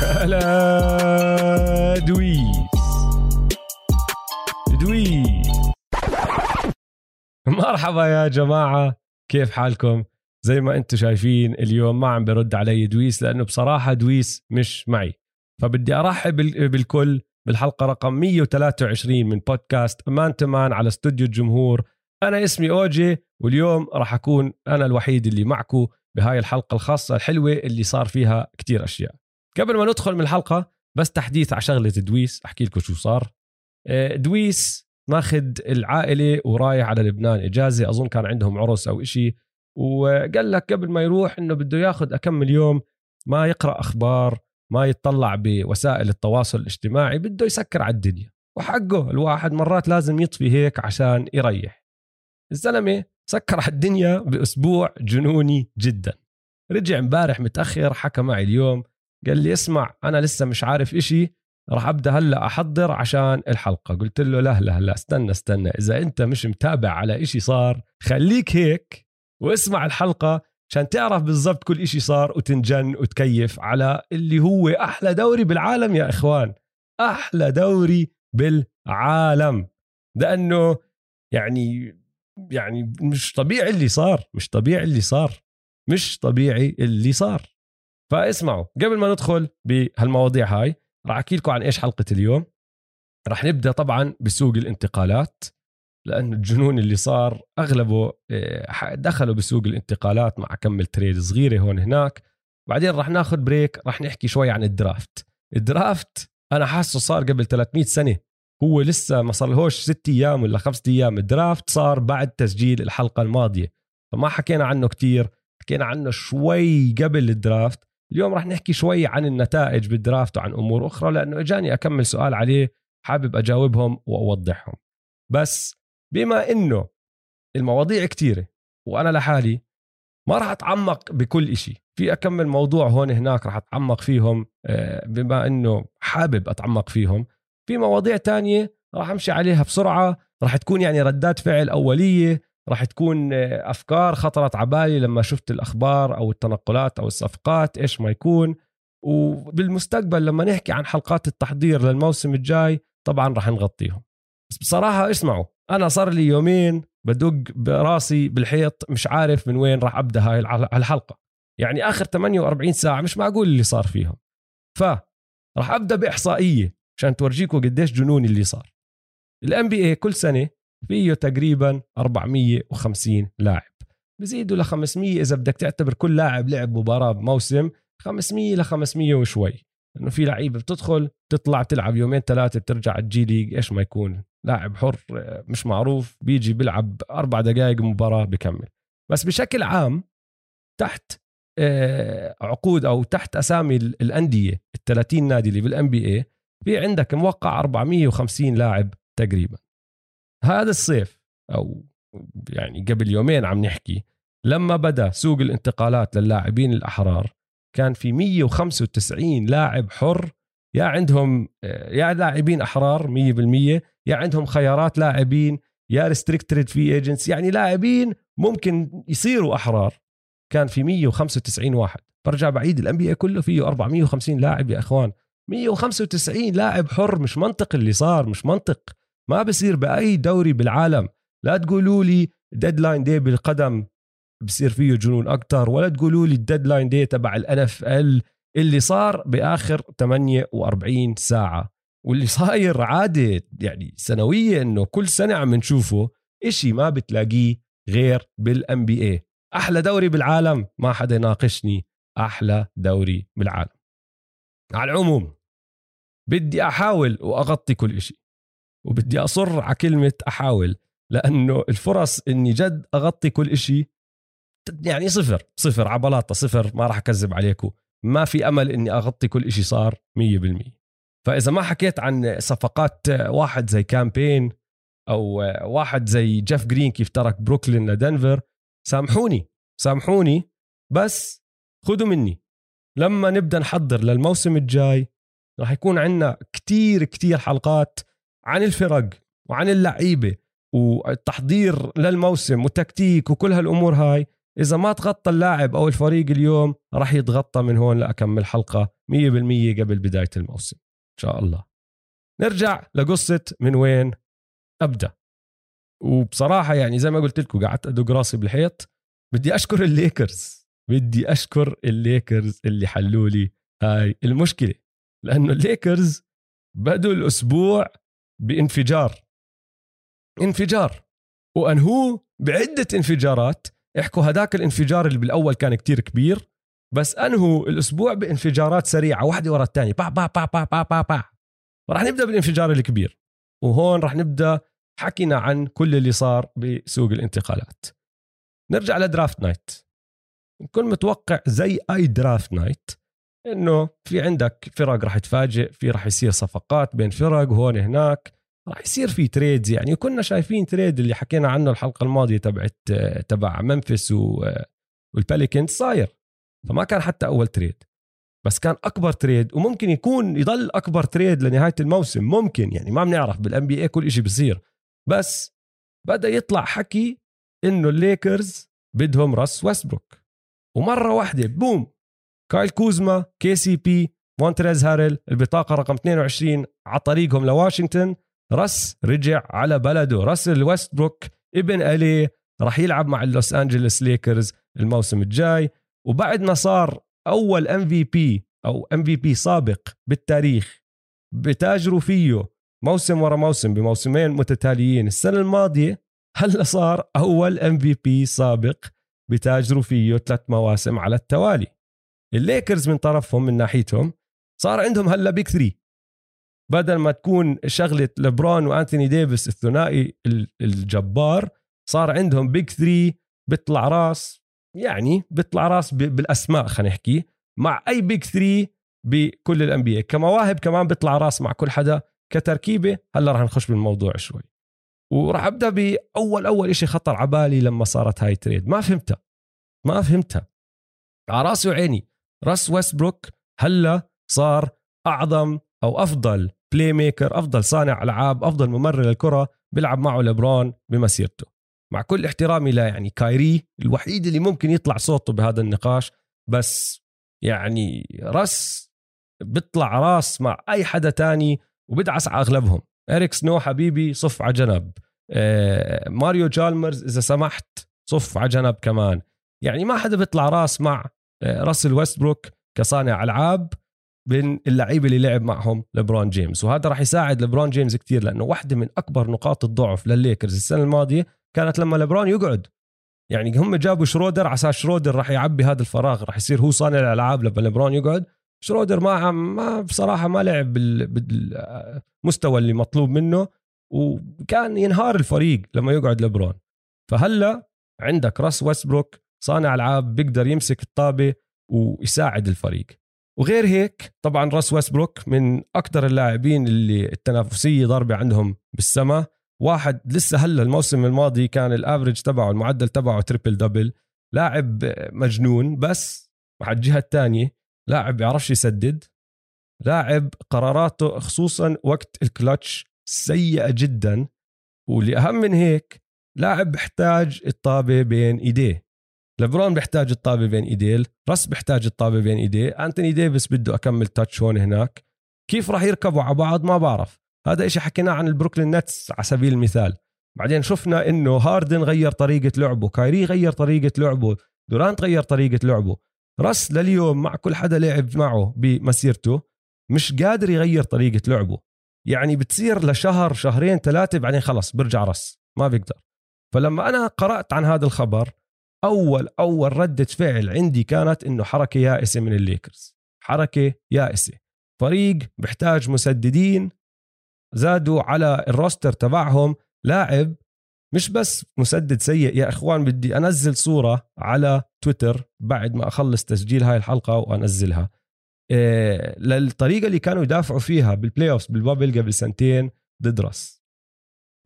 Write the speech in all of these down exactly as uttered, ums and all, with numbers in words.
هلا دويس دويس. مرحبا يا جماعة، كيف حالكم؟ زي ما انتم شايفين اليوم ما عم برد علي دويس لأنه بصراحة دويس مش معي، فبدي أرحب بالكل بالحلقة رقم مية وثلاثة وعشرين من بودكاست مان تمان على استوديو الجمهور. أنا اسمي أوجي واليوم راح أكون أنا الوحيد اللي معكم بهاي الحلقة الخاصة الحلوة اللي صار فيها كتير أشياء. قبل ما ندخل من الحلقة بس تحديث على شغلة دويس، أحكي لكم شو صار. دويس ماخد العائلة ورايح على لبنان إجازة، أظن كان عندهم عرس أو إشي، وقال لك قبل ما يروح إنه بده ياخد أكمل يوم ما يقرأ أخبار، ما يتطلع بوسائل التواصل الاجتماعي، بده يسكر على الدنيا، وحقه الواحد مرات لازم يطفي هيك عشان يريح. الزلمة سكر على الدنيا بأسبوع جنوني جدا. رجع امبارح متأخر، حكى معي اليوم قال لي اسمع أنا لسه مش عارف إشي، راح أبدأ هلأ أحضر عشان الحلقة. قلت له لا لا لا استنى استنى، إذا أنت مش متابع على إشي صار خليك هيك واسمع الحلقة عشان تعرف بالضبط كل إشي صار وتنجن وتكيف على اللي هو أحلى دوري بالعالم يا إخوان، أحلى دوري بالعالم. لأنه يعني يعني مش طبيعي اللي صار، مش طبيعي اللي صار، مش طبيعي اللي صار. فاسمعوا قبل ما ندخل بهالمواضيع هاي راح أحكي لكم عن إيش حلقة اليوم. راح نبدأ طبعا بسوق الانتقالات، لأن الجنون اللي صار أغلبه دخلوا بسوق الانتقالات مع كم تريد صغيرة هون هناك. بعدين راح ناخد بريك، راح نحكي شوي عن الدرافت. الدرافت أنا حاسه صار قبل ثلاثمية سنة، هو لسه ما صارلهوش ست أيام ولا خمس أيام. الدرافت صار بعد تسجيل الحلقة الماضية فما حكينا عنه كتير، حكينا عنه شوي قبل الدرافت. اليوم راح نحكي شوي عن النتائج بالدرافت وعن أمور أخرى، لأنه إجاني أكمل سؤال عليه حابب أجاوبهم وأوضحهم. بس بما إنه المواضيع كتيرة وأنا لحالي ما راح أتعمق بكل إشي، في أكمل موضوع هون هناك راح أتعمق فيهم بما إنه حابب أتعمق فيهم. في مواضيع تانية راح أمشي عليها بسرعة، راح تكون يعني ردات فعل أولية، راح تكون أفكار خطرت عبالي لما شفت الأخبار أو التنقلات أو الصفقات إيش ما يكون. وبالمستقبل لما نحكي عن حلقات التحضير للموسم الجاي طبعا راح نغطيهم. بس بصراحة اسمعوا أنا صار لي يومين بدق براسي بالحيط مش عارف من وين راح أبدأ هاي الحلقة، يعني آخر ثمانية وأربعين ساعة مش معقول اللي صار فيهم. فراح أبدأ بإحصائية عشان تورجيكوا قديش جنوني اللي صار. ال إن بي إيه كل سنة فيه تقريبا أربعمية وخمسين لاعب، بزيدوا ل خمسمية إذا بدك تعتبر كل لاعب لعب مباراة بموسم، خمسمية ل خمسمية وشوي، لأنه في لعيبة بتدخل تطلع تلعب يومين ثلاثة بترجع الجي ليج إيش ما يكون، لاعب حر مش معروف بيجي بيلعب أربع دقائق مباراة بكمل. بس بشكل عام تحت عقود أو تحت أسامي الأندية الثلاثين نادي اللي بالان بي اي في عندك موقع أربعمية وخمسين لاعب تقريبا. هذا الصيف أو يعني قبل يومين عم نحكي لما بدأ سوق الانتقالات للاعبين الأحرار كان في مية وخمسة وتسعين لاعب حر، يا عندهم يا لاعبين أحرار مية بالمية، يا عندهم خيارات لاعبين، يا ريستريكتد في ايجنتس، يعني لاعبين ممكن يصيروا أحرار. كان في مية وخمسة وتسعين واحد، برجع بعيد الان بي اي كله فيه أربعمية وخمسين لاعب يا إخوان، مية وخمسة وتسعين لاعب حر، مش منطق اللي صار، مش منطق، ما بصير بأي دوري بالعالم. لا تقولوا لي ديدلاين دي بالقدم بصير فيه جنون أكتر، ولا تقولوا لي الديدلاين دي تبع ال إن إف إل اللي صار بآخر ثمانية وأربعين ساعة، واللي صاير عادة يعني سنوية إنه كل سنة عم نشوفه إشي ما بتلاقيه غير بالان بي اي. أحلى دوري بالعالم، ما حدا يناقشني، أحلى دوري بالعالم. على العموم بدي أحاول وأغطي كل إشي، وبدي أصر على كلمة أحاول لأنه الفرص إني جد أغطي كل إشي يعني صفر صفر عبلاطة صفر، ما راح أكذب عليكم، ما في أمل إني أغطي كل إشي صار مية بالمية. فإذا ما حكيت عن صفقات واحد زي كامبين أو واحد زي جيف جرين كيف ترك بروكلين لدنفر، سامحوني سامحوني بس خدوا مني. لما نبدأ نحضر للموسم الجاي راح يكون عندنا كتير كتير حلقات عن الفرق وعن اللعيبة والتحضير للموسم والتكتيك وكل هالأمور هاي. إذا ما تغطى اللاعب أو الفريق اليوم راح يتغطى من هون لأكمل حلقة مية بالمية قبل بداية الموسم إن شاء الله. نرجع لقصة من وين أبدأ. وبصراحة يعني زي ما قلت لكم قعدت أدق راسي بالحيط. بدي أشكر الليكرز بدي أشكر الليكرز اللي حلولي هاي المشكلة، لأنه الليكرز بدوا الأسبوع بانفجار انفجار وأنهوه بعدة انفجارات. احكوا هداك الانفجار اللي بالأول كان كتير كبير، بس أنهوا الأسبوع بانفجارات سريعة واحدة وراء الثانية، با با با با با با با. ورح نبدأ بالانفجار الكبير، وهون رح نبدأ حكينا عن كل اللي صار بسوق الانتقالات. نرجع لدرافت نايت. نكون متوقع زي أي درافت نايت إنه في عندك فرق رح تفاجئ، في رح يصير صفقات بين فرق هون هناك، رح يصير في تريدز. يعني كنا شايفين تريد اللي حكينا عنه الحلقة الماضية تبعت تبع منفس والباليكنز صاير، فما كان حتى أول تريد، بس كان أكبر تريد وممكن يكون يضل أكبر تريد لنهاية الموسم. ممكن يعني ما بنعرف بالان بي اي كل إشي بصير، بس بدأ يطلع حكي إنه الليكرز بدهم راس ويستبروك، ومرة واحدة بوم كايل كوزما، كي سي بي، مونتريز هارل، البطاقة رقم اثنين وعشرين على طريقهم لواشنطن. رس رجع على بلده، راسل ويستبروك ابن أليه راح يلعب مع اللوس أنجلس ليكرز الموسم الجاي. وبعد ما صار أول إم في بي أو إم في بي سابق بالتاريخ بتاجروا فيه موسم ورا موسم بموسمين متتاليين السنة الماضية، هلأ صار أول إم في بي سابق بتاجروا فيه ثلاث مواسم على التوالي. الليكرز من طرفهم من ناحيتهم صار عندهم هلأ بيك ثري، بدل ما تكون شغلة لبرون وأنتوني ديفيس الثنائي الجبار، صار عندهم بيك ثري بطلع راس، يعني بطلع راس بالأسماء خلينا نحكي مع أي بيك ثري بكل الان بي اي، كمواهب كمان بطلع راس مع كل حدا كتركيبة. هلا رح نخش بالموضوع شوي، ورح أبدأ بأول أول إشي خطر عبالي لما صارت هاي تريد، ما فهمتها ما فهمتها على راسي وعيني. راس ويستبروك هلا صار أعظم أو أفضل بلاي ميكر، أفضل صانع ألعاب، أفضل ممرر للكرة بيلعب معه لبرون بمسيرته. مع كل احترامي لا، يعني كايري الوحيد اللي ممكن يطلع صوته بهذا النقاش، بس يعني راس بيطلع راس مع أي حدا تاني وبدعس على أغلبهم. إريك سنو حبيبي صف على جنب، آه ماريو جالمرز إذا سمحت صف على جنب كمان. يعني ما حدا بيطلع راس مع آه راسل ويستبروك كصانع ألعاب بين اللعيبة اللي لعب معهم لبرون جيمس. وهذا راح يساعد لبرون جيمس كتير، لأنه واحدة من أكبر نقاط الضعف للليكرز السنة الماضية كانت لما لبرون يقعد. يعني هم جابوا شرودر عسى شرودر راح يعبي هذا الفراغ، راح يصير هو صانع الألعاب لما لبرون يقعد. شرودر ما ما بصراحة ما لعب بالمستوى اللي مطلوب منه، وكان ينهار الفريق لما يقعد لبرون. فهلا عندك راس ويستبروك صانع ألعاب بيقدر يمسك الطابة ويساعد الفريق. وغير هيك طبعا راس ويستبروك من أكتر اللاعبين اللي التنافسية ضربة عندهم بالسماء. واحد لسه هلا الموسم الماضي كان الافريج تبعه المعدل تبعه تريبل دبل، لاعب مجنون، بس على الجهة الثانية لاعب يعرفش يسدد، لاعب قراراته خصوصا وقت الكلتش سيئة جدا، والأهم من هيك لاعب بحتاج الطابة بين إيديه. لبرون بيحتاج الطابة بين إيديه، راس بيحتاج الطابة بين إيديه، أنتوني ديفيس بده أكمل تاتش هون هناك. كيف راح يركبوا على بعض ما بعرف. هذا إشي حكينا عن البروكلين نتس على سبيل المثال. بعدين شفنا إنه هاردن غير طريقة لعبه، كايري غير طريقة لعبه، دورانت غير طريقة لعبه. راس لليوم مع كل حدا لعب معه بمسيرته مش قادر يغير طريقة لعبه. يعني بتصير لشهر شهرين ثلاثة بعدين خلص برجع راس ما بيقدر. فلما أنا قرأت عن هذا الخبر أول أول ردة فعل عندي كانت إنه حركة يائسة من الليكرز، حركة يائسة. فريق بحتاج مسددين، زادوا على الروستر تبعهم لاعب مش بس مسدد سيء. يا إخوان بدي أنزل صورة على تويتر بعد ما أخلص تسجيل هاي الحلقة وأنزلها، إيه للطريقة اللي كانوا يدافعوا فيها بالبلاي أوفس بالبابل قبل سنتين ضد راس.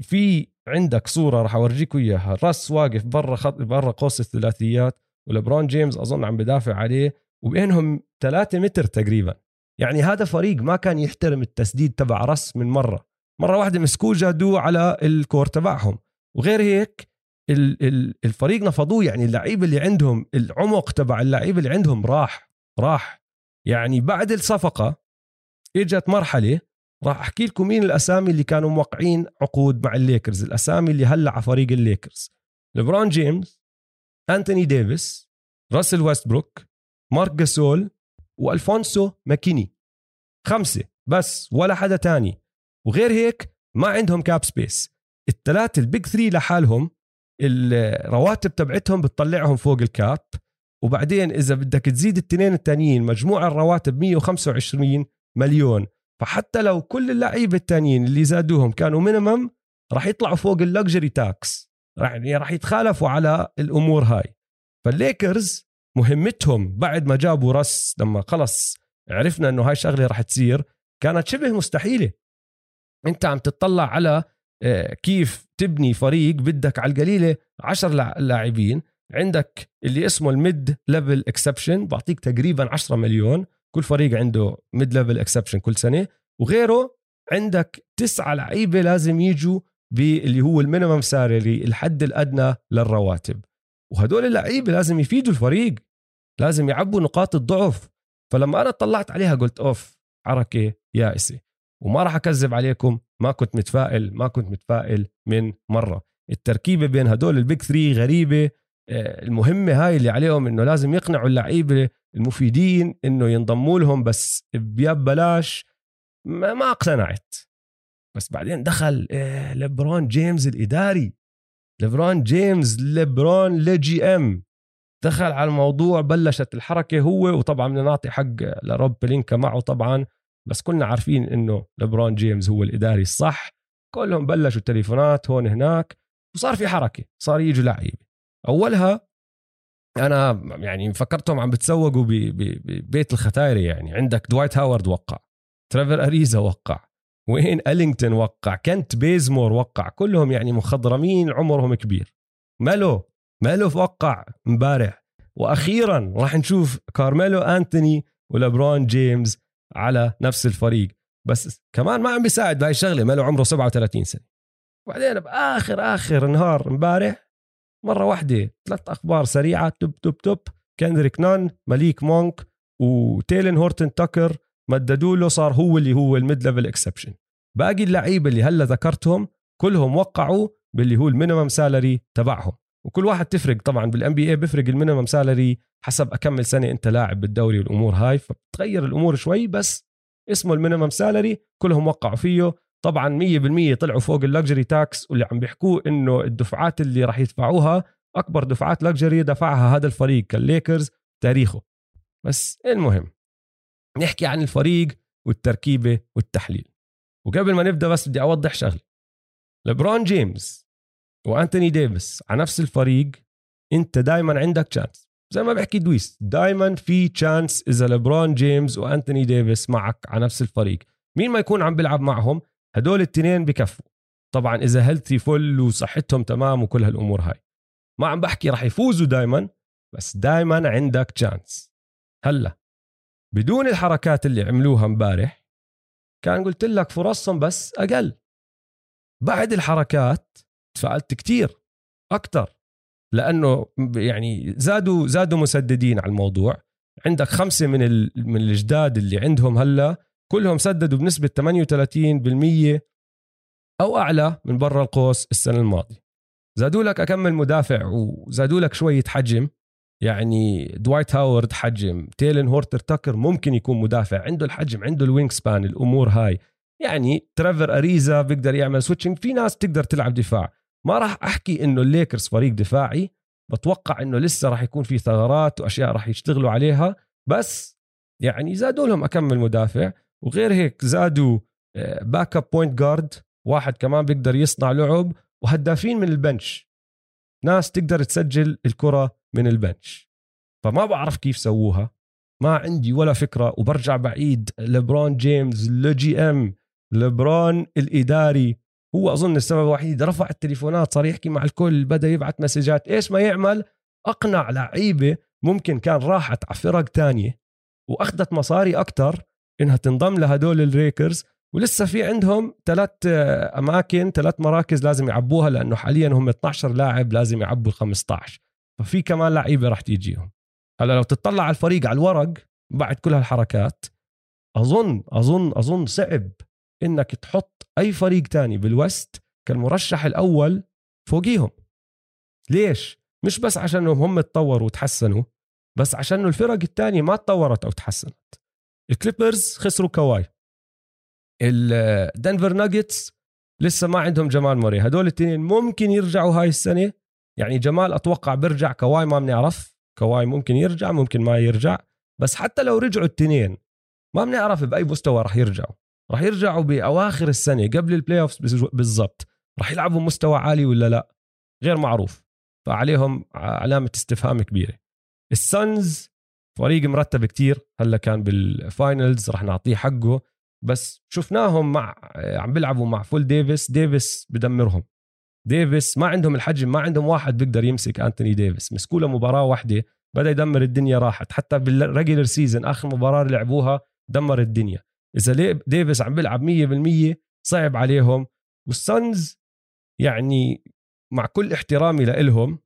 في عندك صورة راح أورجيكوا إياها، راس واقف برا خط برا قوس الثلاثيات ولبرون جيمس أظن عم بدافع عليه، وبينهم ثلاثة متر تقريبا. يعني هذا فريق ما كان يحترم التسديد تبع راس من مرة مرة واحدة مسكوه جادوه على الكور تبعهم. وغير هيك الفريق نفضوه، يعني اللعيبة اللي عندهم العمق تبع اللعيبة اللي عندهم راح راح يعني بعد الصفقة اجت مرحلة راح احكي لكم مين الاسامي اللي كانوا موقعين عقود مع الليكرز، الاسامي اللي هلا على فريق الليكرز: ليبرون جيمس، انتوني ديفيس، راسل ويستبروك، مارك جاسول، والفونسو ماكيني. خمسة بس ولا حدا تاني، وغير هيك ما عندهم كاب سبيس. الثلاثة البيج ثري لحالهم الرواتب تبعتهم بتطلعهم فوق الكاب، وبعدين إذا بدك تزيد التنين التانيين مجموع الرواتب مية وخمسة وعشرين مليون. فحتى لو كل اللعيبة التانيين اللي زادوهم كانوا مينيمم راح يطلعوا فوق اللوكجري تاكس، يعني راح يتخالفوا على الأمور هاي. فالليكرز مهمتهم بعد ما جابوا راس، لما خلص عرفنا أنه هاي الشغلة راح تصير، كانت شبه مستحيلة. أنت عم تتطلع على كيف تبني فريق بدك على القليلة عشر لاعبين، عندك اللي اسمه الميد ليفل اكسبشن بعطيك تقريبا عشرة مليون، كل فريق عنده ميد ليفل اكسبشن كل سنة، وغيره عندك تسعة لعيبة لازم يجوا باللي هو المينيمم سالري، الحد الأدنى للرواتب، وهدول اللعيبة لازم يفيدوا الفريق، لازم يعبوا نقاط الضعف. فلما أنا طلعت عليها قلت أوف، حركة يائسة، وما راح أكذب عليكم ما كنت متفائل ما كنت متفائل من مرة. التركيبة بين هدول البيك ثري غريبة. المهمة هاي اللي عليهم إنه لازم يقنعوا اللعيبة المفيدين إنه ينضموا لهم، بس ببلاش ما اقتنعت. بس بعدين دخل إيه ليبرون جيمز الإداري، ليبرون جيمز ليبرون لجي أم، دخل على الموضوع، بلشت الحركة هو. وطبعا بدنا نعطي حق لروب بلينكا معه طبعا، بس كلنا عارفين إنه ليبرون جيمز هو الإداري الصح. كلهم بلشوا تليفونات هون هناك، وصار في حركة، صار يجوا لعيبة. أولها أنا يعني فكرتهم عم بتسوقوا ببيت الختايرة، يعني عندك دوايت هاورد وقع، تريفر أريزا وقع، وين ألينغتون وقع، كنت بيزمور وقع، كلهم يعني مخضرمين عمرهم كبير. مالو مالو وقع مبارح، وأخيرا راح نشوف كارميلو أنتوني وليبرون جيمس على نفس الفريق. بس كمان ما عم بيساعد بهاي الشغلة، مالو عمره سبعة وثلاثين سنة. وبعدين بآخر آخر نهار مبارح مرة واحدة ثلاث أخبار سريعة، توب توب توب كندريك نان، ماليك مونك، وتيلن هورتن تاكر مددوا له، صار هو اللي هو الميد ليفل اكسبشن. باقي اللعيبة اللي هلا ذكرتهم كلهم وقعوا باللي هو المينيمم سالري تبعهم، وكل واحد تفرق طبعا بالان بي اي، بيفرق المينيمم سالري حسب أكمل سنة أنت لاعب بالدوري والأمور هاي، فبتغير الأمور شوي، بس اسمه المينيمم سالري كلهم وقعوا فيه. طبعا مية بالمية طلعوا فوق اللوكجري تاكس، واللي عم بيحكوه انه الدفعات اللي راح يدفعوها اكبر دفعات لوكجري دفعها هذا الفريق كالليكرز تاريخه. بس المهم نحكي عن الفريق والتركيبه والتحليل. وقبل ما نبدا بس بدي اوضح شغله، ليبرون جيمس وانتوني ديفيس على نفس الفريق انت دائما عندك تشانس، زي ما بحكي دويس دائما في تشانس. اذا ليبرون جيمس وانتوني ديفيس معك على نفس الفريق، مين ما يكون عم بيلعب معهم، هدول التنين بكفوا طبعا إذا هيلثي فل وصحتهم تمام وكل هالأمور هاي. ما عم بحكي رح يفوزوا دايما، بس دايما عندك تشانس. هلا بدون الحركات اللي عملوها مبارح كان قلت لك فرصهم بس أقل. بعد الحركات تفاعلت كتير أكتر، لأنه يعني زادوا زادوا مسددين على الموضوع. عندك خمسة من من الجداد اللي عندهم هلا كلهم سددوا بنسبة ثمانية وثلاثين بالمية أو أعلى من برا القوس السنة الماضية. زادوا لك أكمل مدافع، وزادوا لك شوية حجم، يعني دوايت هاورد حجم، تيلن هورتر تاكر ممكن يكون مدافع عنده الحجم، عنده الوينج سبان، الأمور هاي. يعني تريفر أريزا بيقدر يعمل سويتشنج، في ناس تقدر تلعب دفاع. ما راح أحكي إنه الليكرز فريق دفاعي، بتوقع إنه لسه راح يكون في ثغرات وأشياء راح يشتغلوا عليها، بس يعني زادوا لهم أكمل مدافع. وغير هيك زادوا باك اب بوينت جارد، واحد كمان بيقدر يصنع لعب، وهدافين من البنش، ناس تقدر تسجل الكرة من البنش. فما بعرف كيف سووها، ما عندي ولا فكرة. وبرجع بعيد، ليبرون جيمس لجي ام، ليبرون الإداري هو أظن السبب الوحيد. رفع التليفونات، صار يحكي مع الكل، بدأ يبعث مسجات، إيش ما يعمل أقنع لعيبة ممكن كان راحت على فرق تانية وأخذت مصاري أكتر إنها تنضم لهدول الليكرز. ولسه في عندهم ثلاث أماكن، ثلاث مراكز لازم يعبوها، لأنه حاليا هم اثني عشر لاعب لازم يعبوا الخمسة عشر، ففي كمان لعيبة راح تيجيهم. هلا لو تطلع على الفريق على الورق بعد كل هالحركات أظن أظن أظن صعب إنك تحط أي فريق تاني بالوست كالمرشح الأول فوقيهم. ليش؟ مش بس عشان هم تطوروا وتحسنوا، بس عشان الفرق التانية ما تطورت أو تحسنت. الكليبرز خسروا كواي، الدنفر ناجتس لسه ما عندهم جمال موري، هدول التنين ممكن يرجعوا هاي السنة. يعني جمال أتوقع برجع، كواي ما بنعرف، كواي ممكن يرجع ممكن ما يرجع، بس حتى لو رجعوا التنين ما بنعرف بأي مستوى رح يرجعوا. رح يرجعوا بأواخر السنة قبل البلاي أوفس بالضبط، رح يلعبوا مستوى عالي ولا لا غير معروف، فعليهم علامة استفهام كبيرة. السنز فريق مرتب كتير، هلا كان بالفاينلز رح نعطيه حقه، بس شفناهم مع عم بيلعبوا مع فول ديفيس، ديفيس بدمرهم، ديفيس ما عندهم الحجم، ما عندهم واحد بيقدر يمسك أنتوني ديفيس، مسكوا له مباراة واحدة بدأ يدمر الدنيا، راحت حتى بالريجولر سيزن آخر مباراة لعبوها دمر الدنيا. إذا ديفيس عم بيلعب مية بالمية صعب عليهم. والسنز يعني مع كل احترامي لإلهم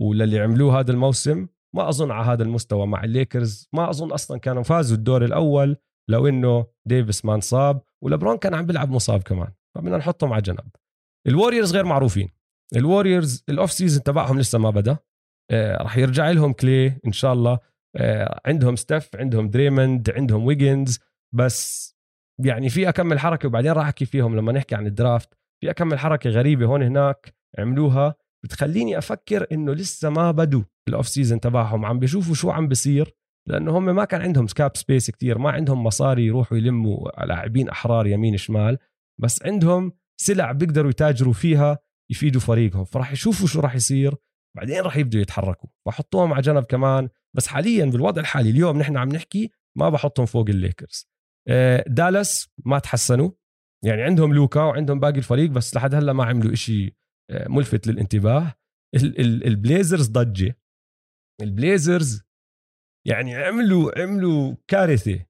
وللي عملوه هذا الموسم ما أظن على هذا المستوى مع الليكرز، ما أظن أصلا كانوا فازوا الدور الأول لو إنه ديفيس ما انصاب، ولبرون كان عم بيلعب مصاب كمان، فبدنا نحطهم على جنب. الواريورز غير معروفين، الواريورز الأوف سيزن تبعهم لسه ما بدأ، آه رح يرجع لهم كلي إن شاء الله، آه عندهم ستيف، عندهم دريموند، عندهم ويجنز، بس يعني في أكمل حركة وبعدين راح أحكي فيهم لما نحكي عن الدرافت، في أكمل حركة غريبة هون هناك عملوها بتخليني أفكر إنه لسه ما بدوا الأوف سيزن تبعهم، عم بيشوفوا شو عم بيصير، لأنه هم ما كان عندهم سكاب سبيس كتير، ما عندهم مصاري يروحوا يلموا لاعبين أحرار يمين شمال، بس عندهم سلع بيقدروا يتاجروا فيها يفيدوا فريقهم، فراح يشوفوا شو راح يصير بعدين راح يبدوا يتحركوا، بحطوهم على جنب كمان. بس حاليا بالوضع الحالي اليوم نحن عم نحكي ما بحطهم فوق الليكرز. دالاس ما تحسنوا، يعني عندهم لوكا وعندهم باقي الفريق بس لحد هلا ما عملوا إشي ملفت للانتباه. البليزرز ضجة، البليزرز يعني عملوا عملوا كارثة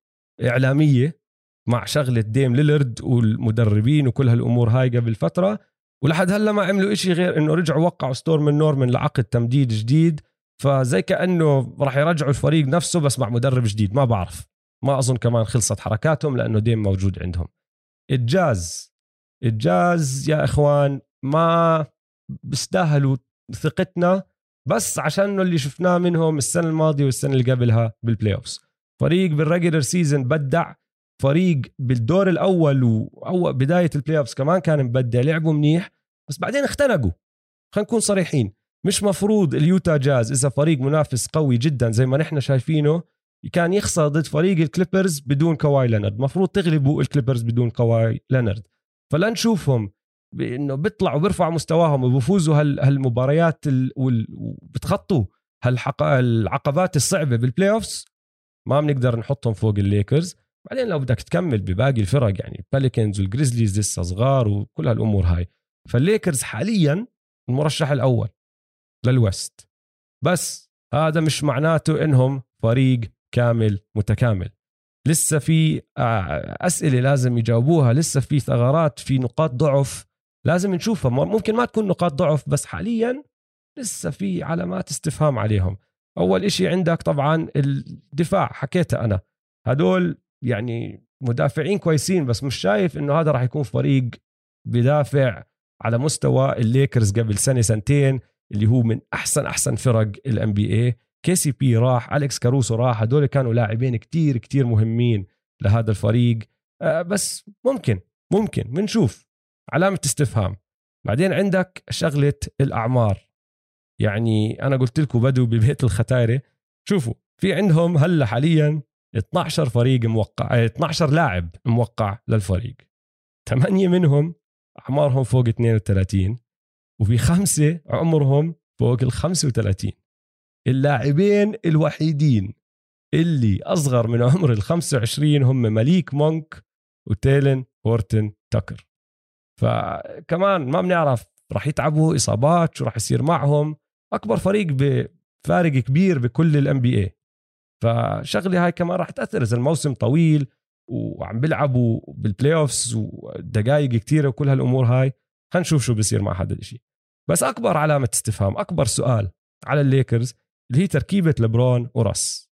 إعلامية مع شغلة ديم ليلرد والمدربين وكل هالأمور هاي قبل فترة، ولحد هلا ما عملوا إشي غير إنه رجعوا وقعوا ستورم نورمان لعقد تمديد جديد، فزي كأنه راح يرجعوا الفريق نفسه بس مع مدرب جديد. ما بعرف، ما أظن كمان خلصت حركاتهم لأنه ديم موجود عندهم. الجاز، الجاز يا إخوان ما بيستاهلوا ثقتنا بس عشان اللي شفناه منهم السنة الماضية والسنة اللي قبلها بالبلاي أوفس. فريق بالريجولر سيزن بدع، فريق بالدور الأول وأول بداية البلاي أوفس كمان كان مبدع، لعبوا منيح بس بعدين اختنقوا. خلينا نكون صريحين، مش مفروض اليوتا جاز إذا فريق منافس قوي جدا زي ما نحن شايفينه كان يخسر ضد فريق الكليبرز بدون كواي لينارد، مفروض تغلبوا الكليبرز بدون كواي لينارد. فلا نشوفهم بأنه بيطلعوا بيرفعوا مستواهم وبيفوزوا هالمباريات وبتخطوا هالعقبات الصعبة بالبلاي أوفس، ما بنقدر نحطهم فوق الليكرز. بعدين لو بدك تكمل بباقي الفرق يعني باليكنز والجريزليز لسه صغار وكل هالأمور هاي. فالليكرز حاليا المرشح الأول للوست، بس هذا مش معناته إنهم فريق كامل متكامل، لسه في أسئلة لازم يجاوبوها، لسه في ثغرات، في نقاط ضعف لازم نشوفها، ممكن ما تكون نقاط ضعف بس حاليا لسه في علامات استفهام عليهم. أول إشي عندك طبعا الدفاع، حكيتها أنا هدول يعني مدافعين كويسين بس مش شايف إنه هذا راح يكون فريق بدافع على مستوى الليكرز قبل سنة سنتين اللي هو من أحسن أحسن فرق ال إن بي إيه. كيسي بي راح، أليكس كاروسو راح، هدول كانوا لاعبين كتير كتير مهمين لهذا الفريق، أه بس ممكن ممكن منشوف علامة استفهام. بعدين عندك شغلة الأعمار، يعني أنا قلت لكم بدوا ببيت الختايرة، شوفوا في عندهم هلا حاليا اثناعشر فريق موقع، اثناعشر لاعب موقع للفريق، ثمانية منهم أعمارهم فوق اثنين وثلاثين وفي خمسة عمرهم فوق ال خمسة وثلاثين. اللاعبين الوحيدين اللي أصغر من عمر ال خمسة وعشرين هم مليك مونك وتيلن هورتن تاكر، فكمان ما بنعرف رح يتعبوا، إصابات شو رح يصير معهم، أكبر فريق بفارق كبير بكل ال إن بي إيه، فشغلة هاي كمان رح تأثر إذا الموسم طويل وعم بيلعبوا بالبلاي أوفس ودقائق كتيرة وكل هالأمور هاي. هنشوف شو بيصير مع هذا الشيء، بس أكبر علامة استفهام، أكبر سؤال على الليكرز اللي هي تركيبة لبرون وراس.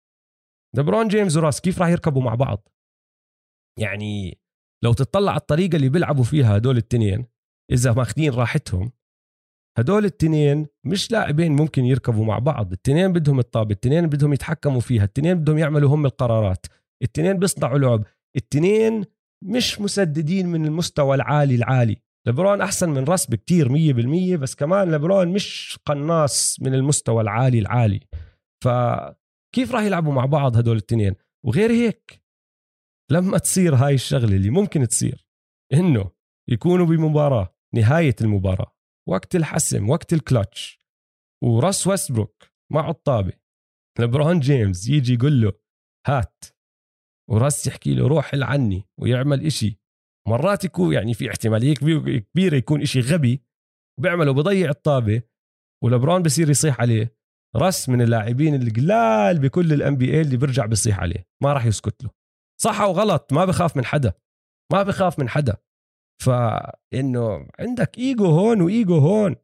دبرون جيمز وراس كيف راح يركبوا مع بعض؟ يعني لو تطلع على الطريقة اللي بيلعبوا فيها هدول التنين، إذا ماخدين راحتهم هدول التنين مش لاعبين ممكن يركبوا مع بعض. التنين بدهم الطابة، التنين بدهم يتحكموا فيها، التنين بدهم يعملوا هم القرارات، التنين بيصنعوا لعب، التنين مش مسددين من المستوى العالي العالي. لبرون أحسن من راس بكتير مية بالمية، بس كمان لبرون مش قناص من المستوى العالي العالي. فكيف راح يلعبوا مع بعض هدول التنين؟ وغير هيك لما تصير هاي الشغلة اللي ممكن تصير، إنه يكونوا بمباراة نهاية المباراة وقت الحسم وقت الكلتش، وراس ويستبروك مع الطابة، لبرون جيمز يجي يقول له هات، وراس يحكي له روح العني ويعمل إشي. مرات يكون يعني في احتمالية كبيرة يكون إشي غبي وبيعمله بضيع الطابة، ولبرون بصير يصيح عليه. راس من اللاعبين القلال بكل الام بي اي اللي برجع بصيح عليه، ما راح يسكت له، صح وغلط، ما بخاف من حدا، ما بخاف من حدا. فإنه عندك إيجو هون وإيجو هون،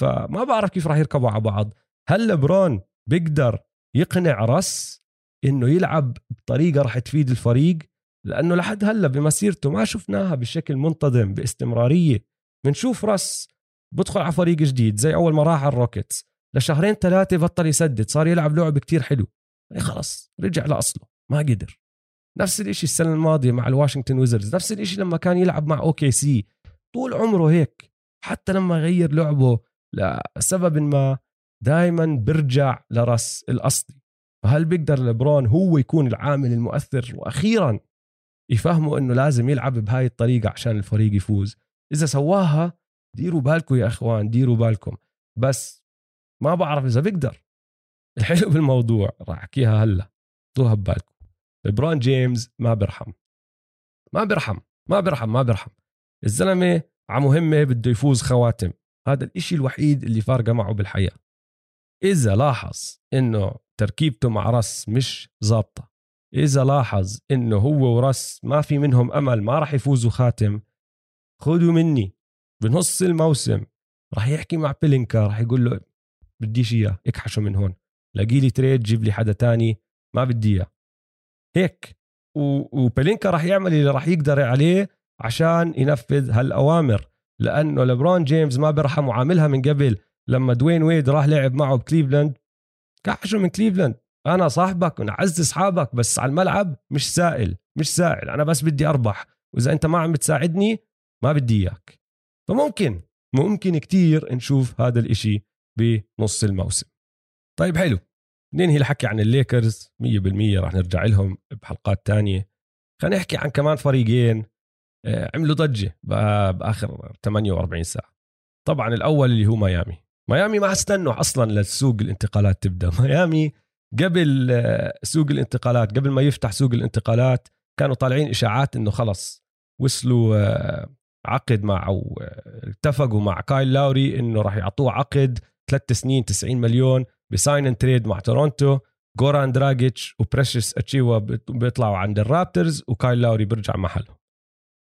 فما بعرف كيف راح يركبوا على بعض. هل لبرون بيقدر يقنع راس إنه يلعب بطريقة راح تفيد الفريق؟ لأنه لحد هلأ بمسيرته ما شفناها بشكل منتظم باستمرارية. منشوف راس بدخل على فريق جديد زي أول ما راح على الروكيتس، لشهرين ثلاثة بطل يسدد، صار يلعب لعب كتير حلو، خلص رجع لأصله ما قدر. نفس الاشي السنة الماضية مع الواشنطن ويزرز، نفس الاشي لما كان يلعب مع أوكي سي، طول عمره هيك، حتى لما غير لعبه لسبب ما دايما برجع لرأس الأصلي. فهل بيقدر لبرون هو يكون العامل المؤثر وأخيرا يفهموا أنه لازم يلعب بهاي الطريقة عشان الفريق يفوز؟ إذا سواها ديروا بالكم يا أخوان، ديروا بالكم، بس ما بعرف إذا بيقدر. الحلو بالموضوع راح أحكيها هلا، طوها ببالكم، لبرون جيمز ما برحم ما برحم ما برحم ما برحم الزلمة على مهمة بده يفوز خواتم، هذا الاشي الوحيد اللي فارقة معه بالحياة. إذا لاحظ إنه تركيبته مع راس مش زابطة، إذا لاحظ إنه هو وراس ما في منهم أمل، ما رح يفوزوا خاتم، خدوا مني بنص الموسم رح يحكي مع بيلينكا، رح يقول له بديش إياه، اكحشوا من هون، لقي لي تريد، جيب لي حدا تاني، ما بدي إياه هيك. وبيلينكا راح يعمل اللي راح يقدر عليه عشان ينفذ هالأوامر، لأنه لبرون جيمز ما برحم، وعاملها من قبل لما دوين ويد راح لعب معه بكليفلند، كحشوا من كليفلند، أنا صاحبك ونعز أصحابك، بس على الملعب مش سائل مش سائل، أنا بس بدي أربح، وإذا أنت ما عم تساعدني ما بدي إياك. فممكن ممكن كتير نشوف هذا الإشي بنص الموسم. طيب حلو، ننهي الحكي عن الليكرز مية بالمية، راح نرجع لهم بحلقات تانية. خلينا نحكي عن كمان فريقين عملوا ضجة بآخر ثمانية وأربعين ساعة. طبعا الأول اللي هو ميامي. ميامي ما استنوا أصلا لسوق الانتقالات تبدأ. ميامي قبل سوق الانتقالات، قبل ما يفتح سوق الانتقالات، كانوا طالعين إشاعات إنه خلص وصلوا عقد مع أو اتفقوا مع كايل لاوري إنه راح يعطوه عقد ثلاث سنين تسعين مليون بساين ان تريد مع تورونتو. غوران دراجيتش وبريشيس اتشيوا بيطلعوا عند الرابترز، وكايل لاوري برجع محله.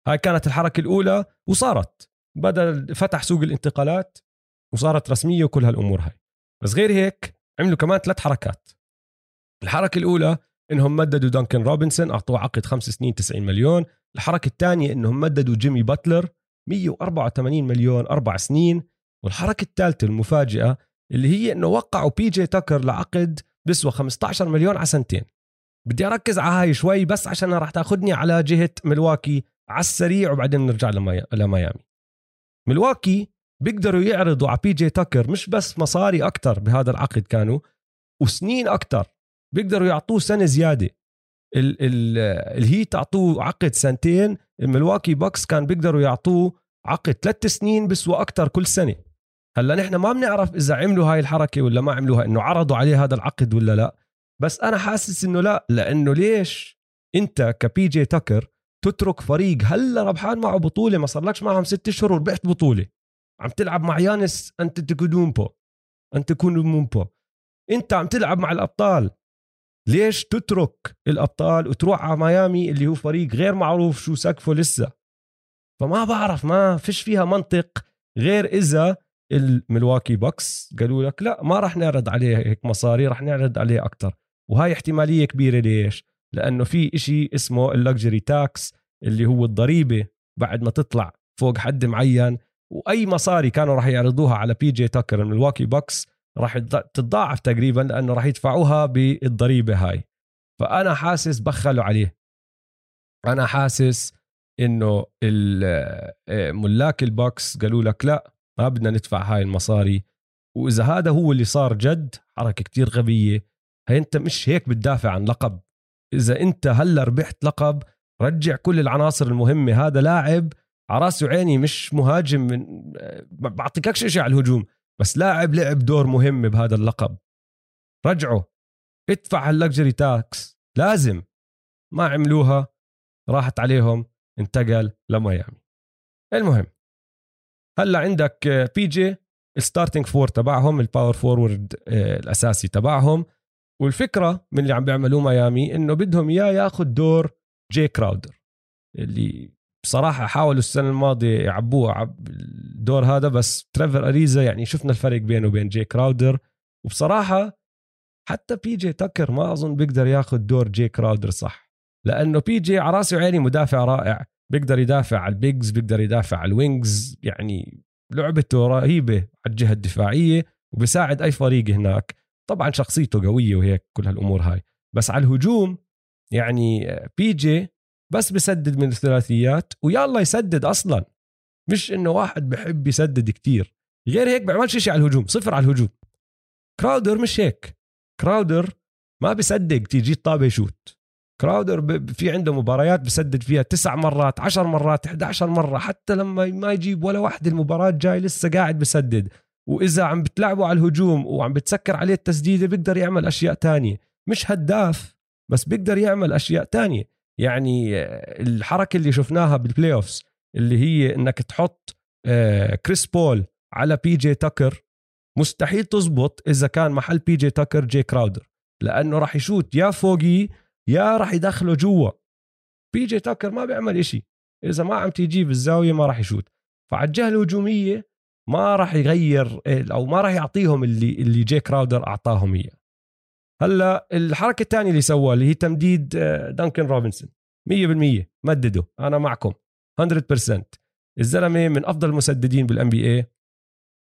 هاي كانت الحركة الأولى، وصارت بدأ فتح سوق الانتقالات وصارت رسمية وكل هالأمور هاي. بس غير هيك عملوا كمان ثلاث حركات. الحركة الأولى إنهم مددوا دانكن روبنسون، أعطوه عقد خمس سنين تسعين مليون. الحركة الثانية إنهم مددوا جيمي باتلر مية وأربعة وثمانين مليون أربع سنين. والحركة الثالثة المفاجئة اللي هي انه وقعوا بي جي تاكر لعقد بسوى خمسة عشر مليون على سنتين. بدي اركز على هاي شوي بس عشان راح تاخذني على جهه ملواكي على السريع، وبعدين نرجع لميامي. ملواكي بيقدروا يعرضوا على بي جي تاكر مش بس مصاري اكتر بهذا العقد، كانوا وسنين اكتر، بيقدروا يعطوه سنه زياده. ال ال اللي هي تعطوه عقد سنتين، الملواكي بوكس كان بيقدروا يعطوه عقد ثلاث سنين بسوى اكتر كل سنه. هلا نحن ما بنعرف إذا عملوا هاي الحركة ولا ما عملوها، إنه عرضوا عليه هذا العقد ولا لا، بس أنا حاسس إنه لا. لأنه ليش أنت كبي جي تاكر تترك فريق هلا ربحان معه بطولة، ما صارلكش معهم ست شهور وربحت بطولة، عم تلعب مع يانس أنت تكودومبو أنت تكودومبو، أنت عم تلعب مع الأبطال، ليش تترك الأبطال وتروح على ميامي اللي هو فريق غير معروف شو سقفه لسه؟ فما بعرف، ما فيش فيها منطق غير إذا الملواكي بوكس قالوا لك لا ما راح نعرض عليه هيك مصاري، راح نعرض عليه أكتر. وهاي احتمالية كبيرة. ليش؟ لأنه في إشي اسمه اللكجري تاكس اللي هو الضريبة بعد ما تطلع فوق حد معين، وأي مصاري كانوا راح يعرضوها على بي جي تاكر من الواكي بوكس راح تتضاعف تقريبا، لأنه راح يدفعوها بالضريبة هاي. فأنا حاسس بخلوا عليه، أنا حاسس إنه ملاك البوكس قالوا لك لا ما بدنا ندفع هاي المصاري. وإذا هذا هو اللي صار جد حركة كتير غبية. هي أنت مش هيك بتدافع عن لقب. إذا أنت هلا ربحت لقب رجع كل العناصر المهمة. هذا لاعب عراس وعيني، مش مهاجم، من بعطيكش إشي على الهجوم، بس لاعب لعب دور مهم بهذا اللقب، رجعه، ادفع اللكجري تاكس، لازم. ما عملوها، راحت عليهم، انتقل لميامي. المهم هلا عندك بي جي الستارتنج فور تبعهم، الباور فورورد الأساسي تبعهم. والفكرة من اللي عم بيعملوه ميامي إنه بدهم إياه ياخذ دور جاي كراودر، اللي بصراحة حاولوا السنة الماضية يعبوه عب الدور هذا، بس تريفر أريزا يعني شفنا الفرق بينه وبين جاي كراودر. وبصراحة حتى بي جي تاكر ما أظن بيقدر ياخذ دور جاي كراودر صح، لأنه بي جي عراسي وعيني مدافع رائع، بيقدر يدافع على البيجز، بيقدر يدافع على الوينجز، يعني لعبته رهيبة على الجهة الدفاعية وبيساعد أي فريق هناك. طبعا شخصيته قوية وهيك كل هالأمور هاي، بس على الهجوم يعني بي جي بس بسدد من الثلاثيات ويلا يسدد، أصلا مش إنه واحد بحب يسدد كتير، غير هيك بعملش إشي على الهجوم، صفر على الهجوم. كراودر مش هيك، كراودر ما بيصدق تيجي الطابة يشوت. كراودر في عنده مباريات بسدد فيها تسع مرات، عشر مرات، إحدى عشر مرة، حتى لما ما يجيب ولا واحد المباراة جاي لسه قاعد بسدد. وإذا عم بتلعبوا على الهجوم وعم بتسكر عليه التسديدة بيقدر يعمل أشياء تانية، مش هداف بس بيقدر يعمل أشياء تانية. يعني الحركة اللي شفناها بالبلاي أوفز اللي هي إنك تحط كريس بول على بي جي تاكر مستحيل تزبط إذا كان محل بي جي تاكر جاي كراودر، لأنه راح يشوت يا فوقي يا راح يدخله جوا. بي جي تاكر ما بيعمل إشي إذا ما عم تيجي بالزاوية، ما راح يشوت. فعلى الجهة الهجومية ما راح يغير أو ما راح يعطيهم اللي اللي جاي كراودر أعطاهم إياه. هلا الحركة الثانية اللي سووها اللي هي تمديد دانكن روبنسون، مية بالمية مددوا، أنا معكم مية بالمية. الزلمة من أفضل المسددين بالان بي اي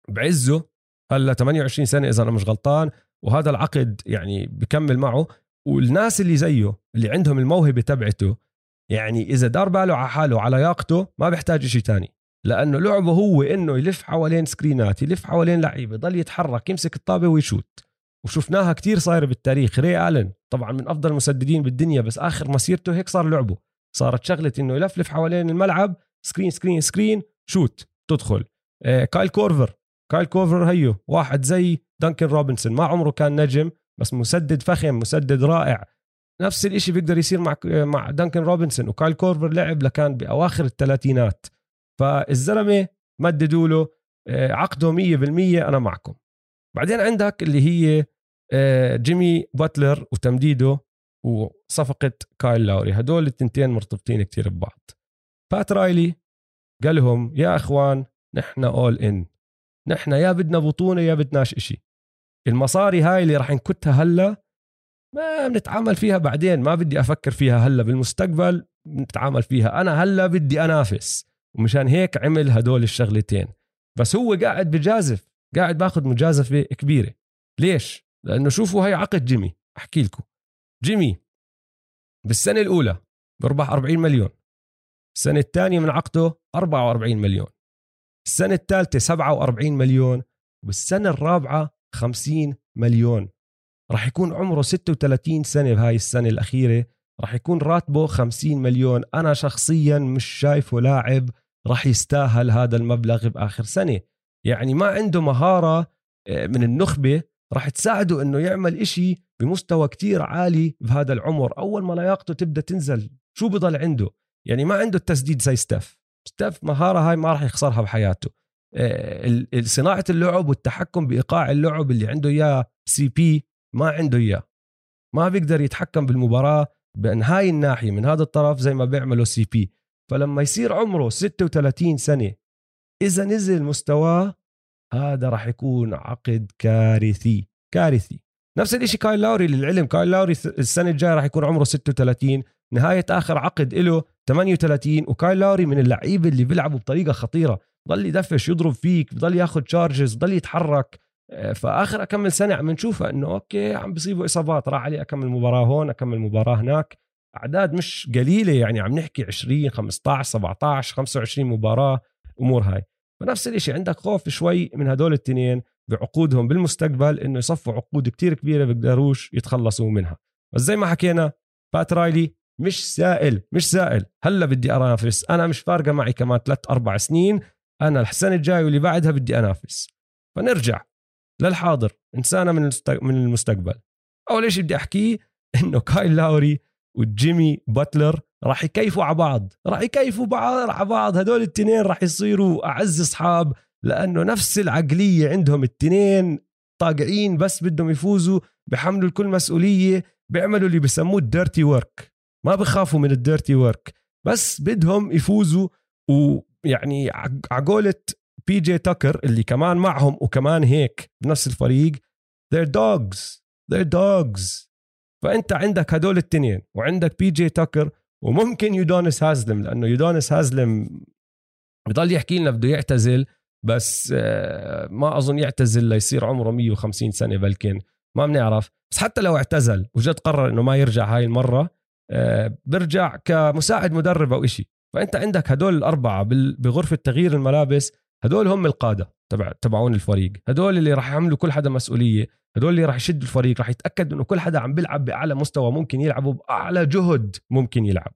بعزه، هلا ثمانية وعشرين سنة إذا أنا مش غلطان، وهذا العقد يعني بكمل معه. والناس اللي زيه اللي عندهم الموهبة تبعته يعني إذا دار باله على حاله على ياقته ما بيحتاج إشي تاني، لأنه لعبه هو إنه يلف حوالين سكرينات، يلف حوالين لعيبة، ضل يتحرك، يمسك الطابة ويشوت. وشفناها كتير صايرة بالتاريخ. ري آلن طبعا من أفضل المسددين بالدنيا، بس آخر مسيرته هيك صار لعبه، صارت شغلة إنه يلفلف حوالين الملعب، سكرين سكرين سكرين شوت تدخل. آه كايل كورفر، كايل كورفر هيو واحد زي دانكن روبنسون، ما عمره كان نجم بس مسدد فخم، مسدد رائع. نفس الإشي بيقدر يصير مع مع دانكن روبنسون. وكايل كورفر لعب لكان بأواخر الثلاثينات، فالزلمة مددوا له عقده مية بالمية، أنا معكم. بعدين عندك اللي هي جيمي باتلر وتمديده وصفقة كايل لاوري، هدول التنتين مرتبطين كتير ببعض. بات رايلي قال لهم يا أخوان نحن all in، نحن يا بدنا بطونة يا بدناش إشي، المصاري هاي اللي راح نكتها هلأ ما بنتعامل فيها بعدين، ما بدي أفكر فيها هلأ، بالمستقبل بنتعامل فيها، أنا هلأ بدي أنافس. ومشان هيك عمل هدول الشغلتين. بس هو قاعد بجازف، قاعد باخذ مجازفة كبيرة. ليش؟ لأنه شوفوا هاي عقد جيمي، أحكي لكم. جيمي بالسنة الأولى بربح أربعين مليون، السنة الثانية من عقده أربعة وأربعين مليون، السنة الثالثة سبعة وأربعين مليون، والسنة الرابعة خمسين مليون. راح يكون عمره ستة وثلاثين سنة بهاي السنة الأخيرة، راح يكون راتبه خمسين مليون. أنا شخصيا مش شايفه لاعب راح يستاهل هذا المبلغ بآخر سنة. يعني ما عنده مهارة من النخبة راح تساعده انه يعمل اشي بمستوى كتير عالي بهذا العمر. اول ما لياقته تبدأ تنزل شو بضل عنده؟ يعني ما عنده التسديد زي ستيف. ستيف مهارة هاي ما راح يخسرها بحياته. صناعة اللعب والتحكم بإيقاع اللعب اللي عنده اياه سي بي ما عنده اياه، ما بيقدر يتحكم بالمباراة بأن هاي الناحية من هذا الطرف زي ما بيعمله سي بي. فلما يصير عمره ستة وثلاثين سنة إذا نزل مستواه هذا راح يكون عقد كارثي كارثي. نفس الاشي كايل لاوري. للعلم كايل لاوري السنة الجاية راح يكون عمره ستة وثلاثين، نهاية آخر عقد له ثمانية وثلاثين، وكايل لاوري من اللعيبة اللي بيلعبوا بطريقة خطيرة، بضل يدفش يضرب فيك، بضل ياخد شارجز، بضل يتحرك. فآخر أكمل سنة عم نشوفها إنه أوكي عم بيصيبوا إصابات، راح عليه أكمل مباراة هون أكمل مباراة هناك، أعداد مش قليلة يعني عم نحكي عشرين خمسة عشر سبعة عشر خمسة وعشرين مباراة، أمور هاي. فنفس الاشي عندك خوف شوي من هدول التنين بعقودهم بالمستقبل إنه يصفوا عقود كتير كبيرة بقدروش يتخلصوا منها. بس زي ما حكينا بات رايلي مش سائل، مش سائل هلا بدي أنافس، أنا مش فارقة معي كمان ثلاث أربع سنين، أنا السنة الجاي واللي بعدها بدي أنافس. فنرجع للحاضر، إنسانة من من المستقبل. أول إشي بدي أحكيه إنه كايل لاوري وجيمي باتلر راح يكيفوا على بعض، راح يكيفوا بعض على بعض، هدول التنين راح يصيروا أعز أصحاب، لأنه نفس العقلية عندهم التنين، طاقعين بس بدهم يفوزوا، بحملوا الكل مسؤولية، بيعملوا اللي بسموه الديرتي ورك، ما بخافوا من الديرتي ورك، بس بدهم يفوزوا. ويعني عقولة بي جي تاكر اللي كمان معهم وكمان هيك بنفس الفريق، they're dogs they're dogs. فأنت عندك هدول التنين وعندك بي جي تاكر، وممكن يودانيس هازلم، لأنه يودانيس هازلم بضل يحكي لنا بده يعتزل، بس ما أظن يعتزل ليصير عمره مية وخمسين سنة، بلكن ما بنعرف. بس حتى لو اعتزل وجد قرر أنه ما يرجع هاي المرة، برجع كمساعد مدرب أو إشي. فأنت عندك هدول الأربعة بغرفة تغيير الملابس، هدول هم القادة تبع تبعون الفريق، هدول اللي راح يعملوا كل حدا مسؤولية، هدول اللي راح يشدوا الفريق، راح يتأكد أنه كل حدا عم بيلعب بأعلى مستوى ممكن يلعبوا، بأعلى جهد ممكن يلعب.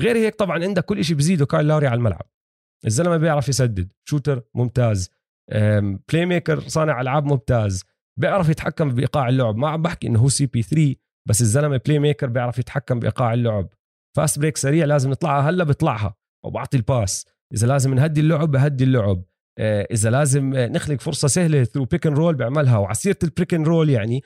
غير هيك طبعا عندك كل إشي بزيده كايل لاوري على الملعب، الزلمة بيعرف يسدد، شوتر ممتاز، بلاي ميكر صانع ألعاب ممتاز، بيعرف يتحكم بإيقاع اللعب. ما عم بحكي إنه هو سي بي ثري، بس الزلمة بلاي ميكر بيعرف يتحكم بإيقاع اللعب، فاست بريك سريع لازم نطلعها هلا بطلعها، أو بعطي الباس، إذا لازم نهدي اللعب بهدي اللعب، إذا لازم نخلق فرصة سهلة ثرو بيك ان رول بيعملها. وعسيرة البيك ان رول يعني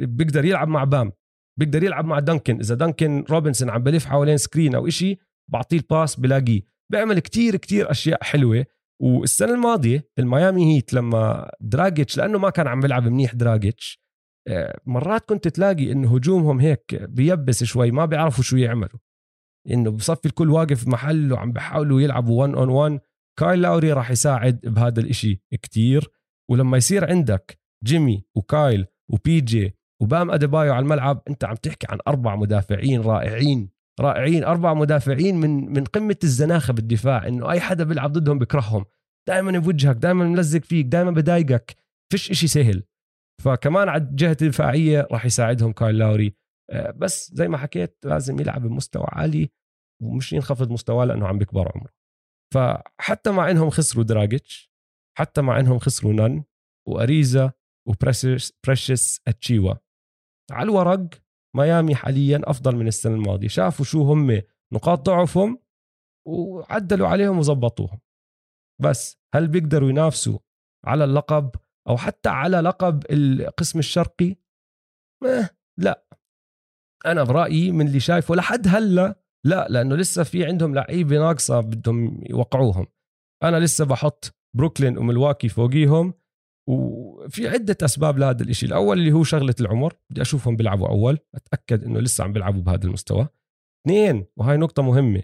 بيقدر يلعب مع بام، بيقدر يلعب مع دانكن، إذا دانكن روبنسون عم بلف حوالين سكرين أو إشي بعطيه الباس بلاقيه، بيعمل كتير كتير أشياء حلوة. والسنة الماضية الميامي هيت لما دراجيتش، لأنه ما كان عم بيلعب منيح دراجيتش، مرات كنت تلاقي إنه هجومهم هيك بيبس شوي، ما بيعرفوا شو يعملوا، إنه بصفي الكل واقف محله عم بحاولوا يلعبوا ون أون ون. كايل لاوري راح يساعد بهذا الإشي كتير. ولما يصير عندك جيمي وكايل وبي جي وبام أديبايو على الملعب، أنت عم تحكي عن أربع مدافعين رائعين رائعين، أربع مدافعين من من قمة الزناخة بالدفاع، إنه أي حدا بيلعب ضدهم بكرههم، دائما بوجهك، دائما ملزق فيك، دائما بدايقك، فيش إشي سهل. فكمان على الجهة الدفاعية راح يساعدهم كايل لاوري، بس زي ما حكيت لازم يلعب بمستوى عالي ومش ينخفض مستواه لأنه عم بكبر عمره. فحتى مع إنهم خسروا دراجيتش، حتى مع إنهم خسروا نان وأريزا وبريشيس أتشيوا، على الورق ميامي حاليا أفضل من السنة الماضية. شافوا شو هم نقاط ضعفهم وعدلوا عليهم وزبطوهم. بس هل بيقدروا ينافسوا على اللقب أو حتى على لقب القسم الشرقي؟ ما لا، أنا برأيي من اللي شايفه لحد هلا لا، لأنه لسه في عندهم لعيبة ناقصة بدهم يوقعوهم. أنا لسه بحط بروكلين وملواكي فوقيهم، وفي عدة أسباب لهذا الإشي. الأول اللي هو شغلة العمر، بدي أشوفهم بيلعبوا أول، أتأكد إنه لسه عم بيلعبوا بهذا المستوى. اثنين، وهاي نقطة مهمة،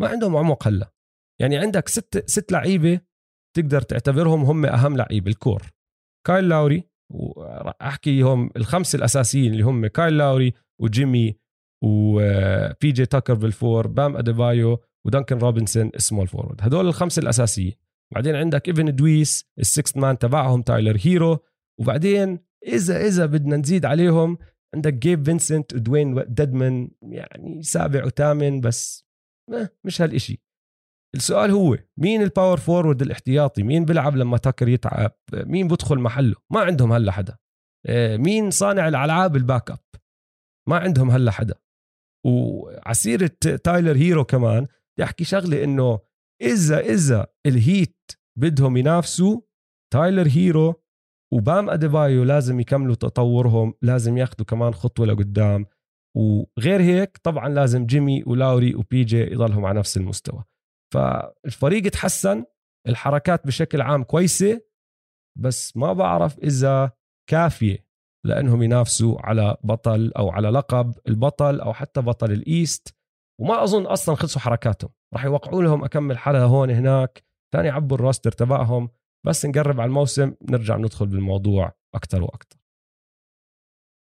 ما عندهم عمق هلا، يعني عندك ست ست لعيبة تقدر تعتبرهم هم أهم لعيبة الكور، كايل لاوري، وراح أحكيهم الخمسة الأساسيين اللي هم كايل لاوري وجيمي وبي جي تاكر بالفور، بام أديبايو ودانكن روبنسون السمول فورورد، هدول الخمسة الأساسيين. بعدين عندك إيفن دويس السكست مان تبعهم تايلر هيرو، وبعدين إذا إذا بدنا نزيد عليهم عندك جيب فينسنت ودوين ديدمن، يعني سابع وثامن، بس مش هالإشي. السؤال هو مين الباور فورورد الاحتياطي، مين بيلعب لما تاكر يتعب، مين بدخل محله، ما عندهم هلا حدا. مين صانع الألعاب الباك أب، ما عندهم هلا حدا. وعسيرة تايلر هيرو كمان يحكي شغلة، إنه إذا إذا الهيت بدهم ينافسوا، تايلر هيرو وبام أديبايو لازم يكملوا تطورهم، لازم ياخدوا كمان خطوة لقدام. وغير هيك طبعا لازم جيمي ولاوري وبي جي يضلهم على نفس المستوى. فالفريق تحسن، الحركات بشكل عام كويسة، بس ما بعرف إذا كافية لأنهم ينافسوا على بطل أو على لقب البطل أو حتى بطل الإيست، وما أظن أصلا خلصوا حركاتهم، راح يوقعوا لهم أكمل حالها هون هناك ثاني عبوا الروستر تبعهم. بس نقرب على الموسم نرجع ندخل بالموضوع أكتر وأكتر.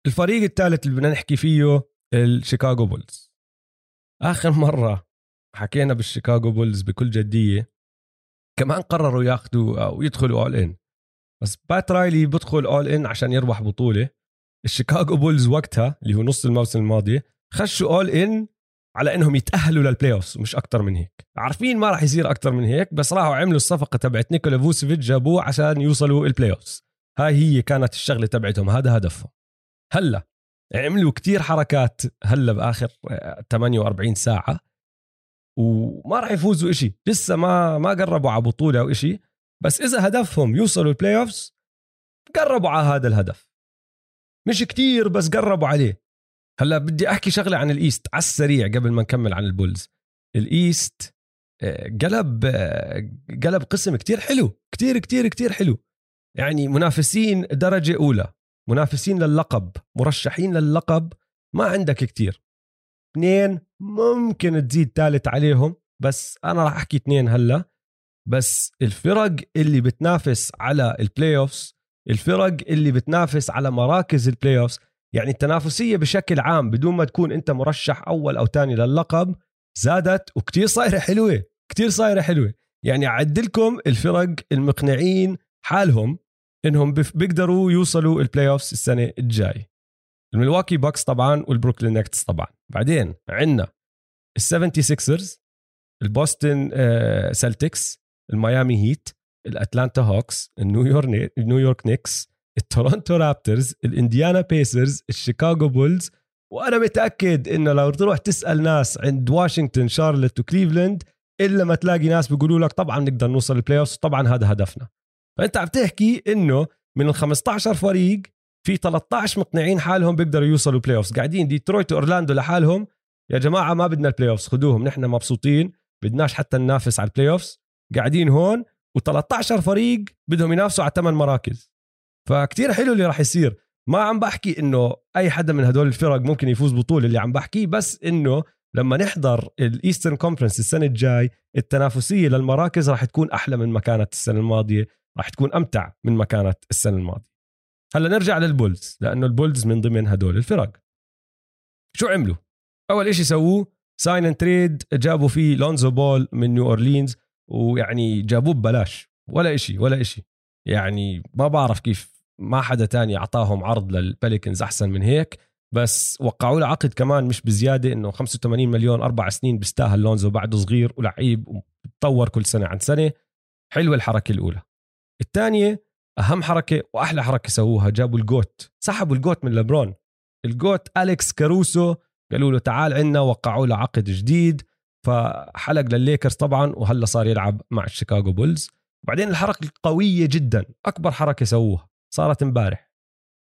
الفريق الثالث اللي بدنا نحكي فيه الشيكاغو بولز. آخر مرة حكينا بالشيكاغو بولز بكل جدية كمان قرروا ياخدوا أو يدخلوا أول إن، بس بات رايلي بدخل أول إن عشان يربح بطولة. الشيكاغو بولز وقتها اللي هو نص الموسم الماضي خشوا أول إن على إنهم يتأهلوا للبلاي أوفس ومش أكتر من هيك، عارفين ما راح يصير أكتر من هيك، بس راحوا عملوا الصفقة تبعت نيكولا فوسيفيتش جابوه عشان يوصلوا البلاي أوفس. هاي هي كانت الشغلة تبعتهم، هذا هدفهم. هلا عملوا كتير حركات هلا بآخر ثمانية وأربعين ساعة وما راح يفوزوا إشي، لسه ما ما قربوا على بطولة أو إشي، بس إذا هدفهم يوصلوا البلاي أوفس قربوا على هذا الهدف، مش كتير بس قربوا عليه. هلا بدي أحكي شغلة عن الإيست على السريع قبل ما نكمل عن البولز. الإيست قلب قلب قسم كتير حلو، كتير كتير كتير حلو، يعني منافسين درجة أولى، منافسين لللقب، مرشحين لللقب ما عندك كتير، اثنين ممكن تزيد ثالث عليهم، بس أنا راح أحكي اثنين هلا. بس الفرق اللي بتنافس على البلاي أوفس، الفرق اللي بتنافس على مراكز البلاي أوفس، يعني التنافسية بشكل عام بدون ما تكون أنت مرشح أول أو تاني لللقب زادت، وكتير صايرة حلوة، كتير صايرة حلوة. يعني أعدلكم الفرق المقنعين حالهم إنهم بيقدروا يوصلوا البلاي أوفس السنة الجاي: الميلواكي باكس طبعا والبروكلين نكتس طبعا. بعدين عندنا السيفنتي سيكسرز، البوستن سلتكس، الميامي هيت، الأتلانتا هوكس، النيويورك نيويورك نيكس، التورونتو رابترز، الانديانا بيسرز، الشيكاغو بولز. وأنا متأكد إنه لو تروح تسأل ناس عند واشنطن شارلت وكليفلند إلا ما تلاقي ناس بيقولوا لك طبعا نقدر نوصل البلاي أوفس وطبعا هذا هدفنا. فأنت عم تحكي إنه من الخمستعشر فريق في ثلاثة عشر مقنعين حالهم بيقدروا يوصلوا بلاي أوفس، قاعدين ديترويت وأورلاندو لحالهم يا جماعة ما بدنا البلاي أوفس خدوهم، نحن مبسوطين بدناش حتى ننافس على البلاي أوفس، قاعدين هون. و13 فريق بدهم ينافسوا على ثمان مراكز، فكتير حلو اللي راح يصير. ما عم بحكي إنه أي حدا من هدول الفرق ممكن يفوز بطولة، اللي عم بحكيه بس إنه لما نحضر الإيسترن كونفرنس السنة الجاي التنافسية للمراكز راح تكون أحلى من ما كانت السنة الماضية، راح تكون أمتع من ما كانت السنة الماضية. هلا نرجع للبولز لأنه البولز من ضمن هدول الفرق. شو عملوا؟ أول إشي سووه ساين اند تريد، جابوا فيه لونزو بول من نيو أورلينز، ويعني جابوه ببلاش ولا إشي ولا إشي، يعني ما بعرف كيف ما حدا تاني أعطاهم عرض للبليكنز أحسن من هيك، بس وقعوا له عقد كمان مش بزيادة، إنه خمسة وثمانين مليون أربع سنين بيستاهل لونزو، بعده صغير ولعيب وبتطور كل سنة عن سنة. حلوة الحركة الأولى. الثانية أهم حركة وأحلى حركة سووها، جابوا الجوت، سحبوا الجوت من لبرون، الجوت أليكس كاروسو، قالوا له تعال عنا، وقعوا له عقد جديد فحلق للليكرز طبعا، وهلا صار يلعب مع الشيكاغو بولز. وبعدين الحركة القوية جدا أكبر حركة سووها صارت امبارح،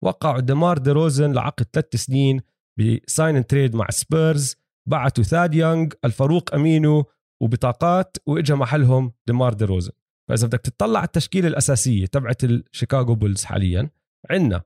وقعوا ديمار دي روزن لعقد ثلاث سنين بساين اند تريد مع سبيرز، بعتوا ثاد يونغ، الفاروق أمينو وبطاقات، وإجا محلهم ديمار دي روزن. فإذا بدك تطلع على التشكيلة الأساسية تبعت الشيكاغو بولز حاليا، عندنا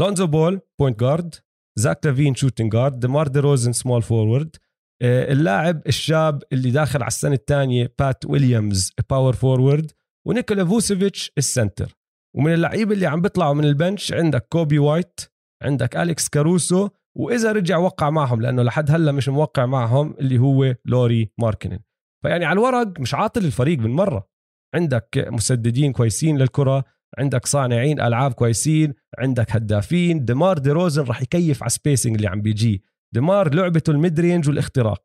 لونزو بول بوينت جارد، زاك لافين شوتينج جارد، ديمار دي روزن سمول فورورد، اللاعب الشاب اللي داخل على السنة الثانية بات ويليامز باور فورورد، ونيكولا فوسيفيتش السنتر. ومن اللعيب اللي عم بيطلعوا من البنش عندك كوبي وايت، عندك أليكس كاروسو، وإذا رجع وقع معهم لأنه لحد هلا مش موقع معهم اللي هو لوري ماركنن. فيعني على الورق مش عاطل الفريق من مرة، عندك مسددين كويسين للكرة، عندك صانعين ألعاب كويسين، عندك هدافين. ديمار دي روزن رح يكيف على سبيسينج اللي عم بيجي، ديمار لعبته الميدرينج والاختراق،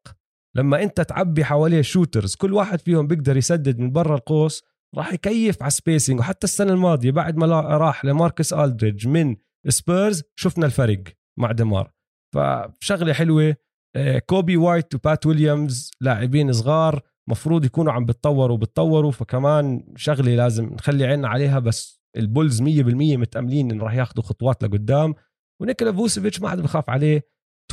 لما أنت تعبي حواليه شوترز كل واحد فيهم بيقدر يسدد من برا القوس راح يكيف على سبيسينج. وحتى السنة الماضية بعد ما راح لماركس ألدريج من سبيرز شفنا الفرق مع ديمار، فشغلة حلوة. كوبي وايت وبات ويليامز لاعبين صغار مفروض يكونوا عم بتطوروا وبتطوروا، فكمان شغلة لازم نخلي عيننا عليها. بس البولز مية بالمية متأملين إن راح ياخدوا خطوات لقدام، ونيكولا فوسيفيتش ما حد بخاف عليه،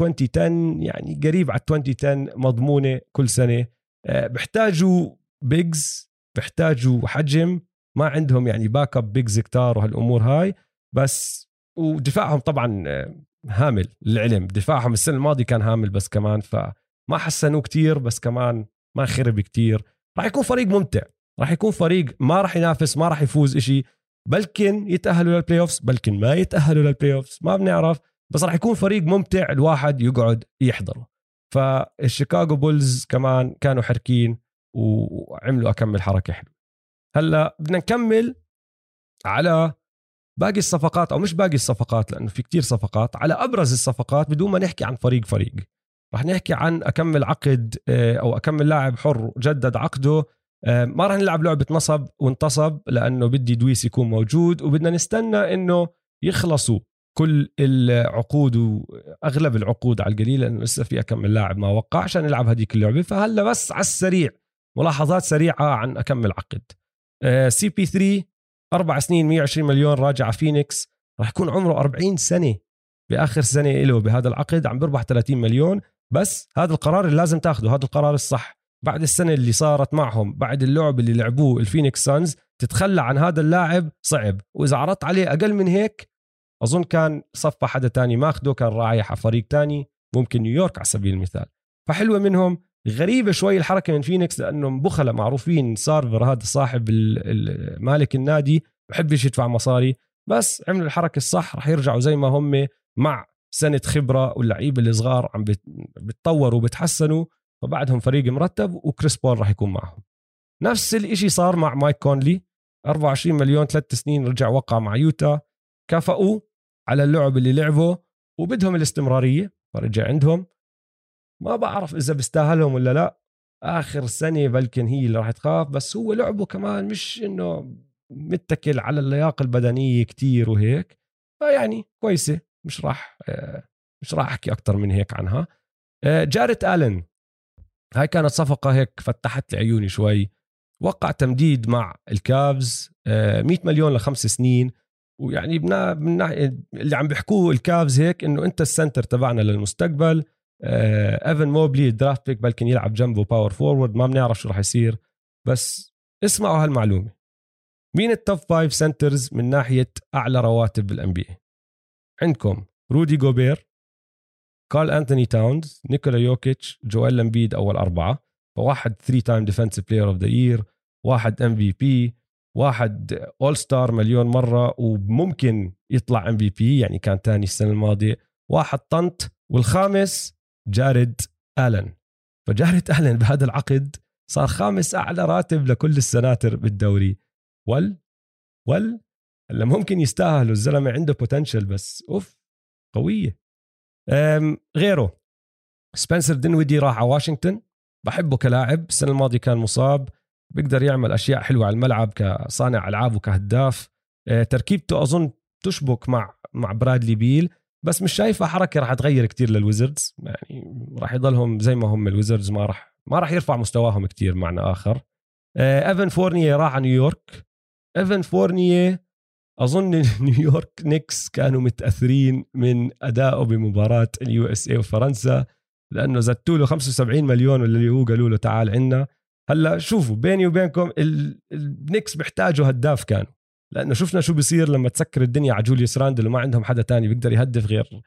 عشرين عشرة يعني قريب على عشرين عشرة مضمونة كل سنة. بحتاجوا بيجز، بيحتاجوا حجم، ما عندهم يعني باك اب بيجز كتار وهالامور هاي، بس ودفاعهم طبعا هامل، العلم دفاعهم السنة الماضية كان هامل، بس كمان فما حسنوا كتير، بس كمان ما خرب كتير. راح يكون فريق ممتع، راح يكون فريق ما راح ينافس، ما راح يفوز إشي، بلكن يتأهلوا للبلاي أوفس، بلكن ما يتأهلوا للبلاي أوفس، ما بنعرف، بس راح يكون فريق ممتع الواحد يقعد يحضره. فالشيكاغو بولز كمان كانوا حركين وعملوا أكمل حركة حلو. هلأ بدنا نكمل على باقي الصفقات، أو مش باقي الصفقات لأنه في كتير صفقات، على أبرز الصفقات بدون ما نحكي عن فريق فريق. رح نحكي عن أكمل عقد أو أكمل لاعب حر جدد عقده. ما رح نلعب لعبة نصب وانتصب لأنه بدي دويس يكون موجود، وبدنا نستنى أنه يخلصوا كل العقود وأغلب العقود على القليل لأنه لسه في أكمل لاعب ما وقع عشان نلعب هذيك اللعبة. فهلا بس على السريع ملاحظات سريعة عن أكمل عقد. سي بي ثري أربع سنين مية وعشرين مليون راجع فينيكس، راح يكون عمره أربعين سنة بآخر سنة له بهذا العقد، عم بربح ثلاثين مليون. بس هذا القرار اللي لازم تاخده، هذا القرار الصح. بعد السنة اللي صارت معهم، بعد اللعب اللي لعبوه الفينيكس سانز، تتخلى عن هذا اللاعب صعب، وإذا عرضت عليه أقل من هيك أظن كان صفى حدا تاني ماخده، كان رايح على فريق تاني، ممكن نيويورك على سبيل المثال. فحلوة منهم. غريبة شوي الحركة من فينيكس لأنهم بخلة معروفين، سارفر هذا صاحب مالك النادي بحبش يدفع مصاري، بس عملوا الحركة الصح. رح يرجعوا زي ما هم مع سنة خبرة، واللعيبة اللي صغار عم بتطوروا وبتحسنوا، فبعدهم فريق مرتب، وكريس بول رح يكون معهم. نفس الاشي صار مع مايك كونلي، أربعة وعشرين مليون ثلاث سنين، رجع وقع مع يوتا، كافأوا على اللعب اللي لعبه وبدهم الاستمرارية، فرجع عندهم. ما بعرف إذا بيستاهلهم ولا لا، آخر سنة بلكن هي اللي راح تخاف، بس هو لعبه كمان مش إنه متكل على اللياقة البدنية كتير وهيك، فيعني كويسة، مش راح مش راح أحكي أكتر من هيك عنها. جاريت آلن، هاي كانت صفقة هيك فتحت لي عيوني شوي، وقع تمديد مع الكافز مية مليون لخمس سنين، ويعني بنا بنا اللي عم بيحكوه الكافز هيك إنه أنت السنتر تبعنا للمستقبل. ايفن موبلي درافت بيك بلكن يلعب جنبه باور فورورد، ما بنعرف شو راح يصير، بس اسمعوا هالمعلومه. مين التوب فايف سنترز من ناحيه اعلى رواتب بالان بي اي؟ عندكم رودي جوبير، كارل انتوني تاونز، نيكولا يوكيتش، جويل امبيد، اول اربعه. فواحد ثري تايم ديفنسيف بلاير اوف ذا يير، واحد ام بي بي، واحد اول ستار مليون مره وممكن يطلع ام بي بي، يعني كان ثاني السنه الماضيه، واحد طنط، والخامس جاريد آلن. فجاريد آلن بهذا العقد صار خامس أعلى راتب لكل السناتر بالدوري. وال وال هلا ممكن يستاهلوا، الزلمة عنده بوتنشل، بس أوف قوية. غيره سبنسر دينويدي راح على واشنطن، بحبه كلاعب، السنة الماضية كان مصاب، بيقدر يعمل أشياء حلوة على الملعب كصانع ألعاب وكهداف. تركيبته أظن تشبك مع مع برادلي بيل، بس مش شايفة حركة راح تغير كتير للويزردز، يعني راح يضلهم زي ما هم الويزردز، ما راح ما راح يرفع مستواهم كتير. معنى آخر ايفن فورنيه راح على نيويورك. ايفن فورنيه أظن نيويورك نيكس كانوا متأثرين من أدائه بمباراة اليو اس اي وفرنسا، لأنه زدتوا له خمسة وسبعين مليون واللي هو قالوا له تعال عنا. هلا شوفوا بيني وبينكم، النيكس بيحتاجوا هداف كانوا، لأنه شفنا شو بيصير لما تسكر الدنيا على جوليوس راندل وما عندهم حدا تاني بيقدر يهدف غير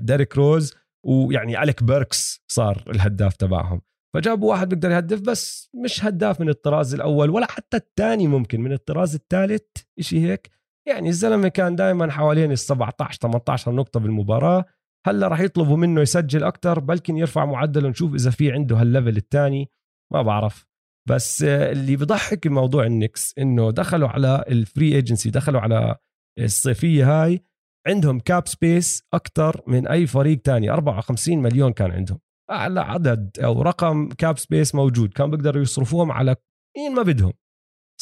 ديريك روز، ويعني أليك بيركس صار الهداف تبعهم، فجابوا واحد بيقدر يهدف بس مش هداف من الطراز الأول ولا حتى الثاني، ممكن من الطراز الثالث إشي هيك. يعني الزلمة كان دائما حوالين ال سبعتعش تمنتعش نقطة بالمباراة، هلا راح يطلبوا منه يسجل أكتر، بلكن يرفع معدله، نشوف إذا في عنده هالليفل الثاني، ما بعرف. بس اللي بضحك الموضوع النكس إنه دخلوا على الفري ايجنسي، دخلوا على الصيفية هاي، عندهم كاب سبيس أكتر من أي فريق تاني، أربعة وخمسين مليون كان عندهم، أعلى عدد أو رقم كاب سبيس موجود، كان بيقدروا يصرفوهم على مين ما بدهم.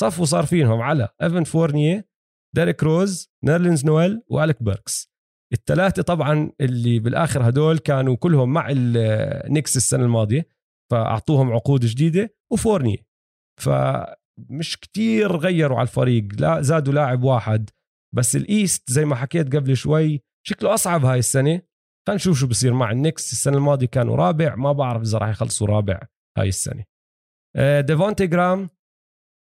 صفوا صارفينهم على إيفن فورنيه، ديريك روز، نيرلينز نويل، وأليك بيركس، الثلاثة طبعا اللي بالآخر هدول كانوا كلهم مع النكس السنة الماضية، فأعطوهم عقود جديدة، وفورني فمش كتير غيروا على الفريق، لا زادوا لاعب واحد بس. الإيست زي ما حكيت قبل شوي شكله أصعب هاي السنة، خلينا نشوف شو بصير مع النكس. السنة الماضية كانوا رابع، ما بعرف إذا راح يخلصوا رابع هاي السنة. ديفونتي جرام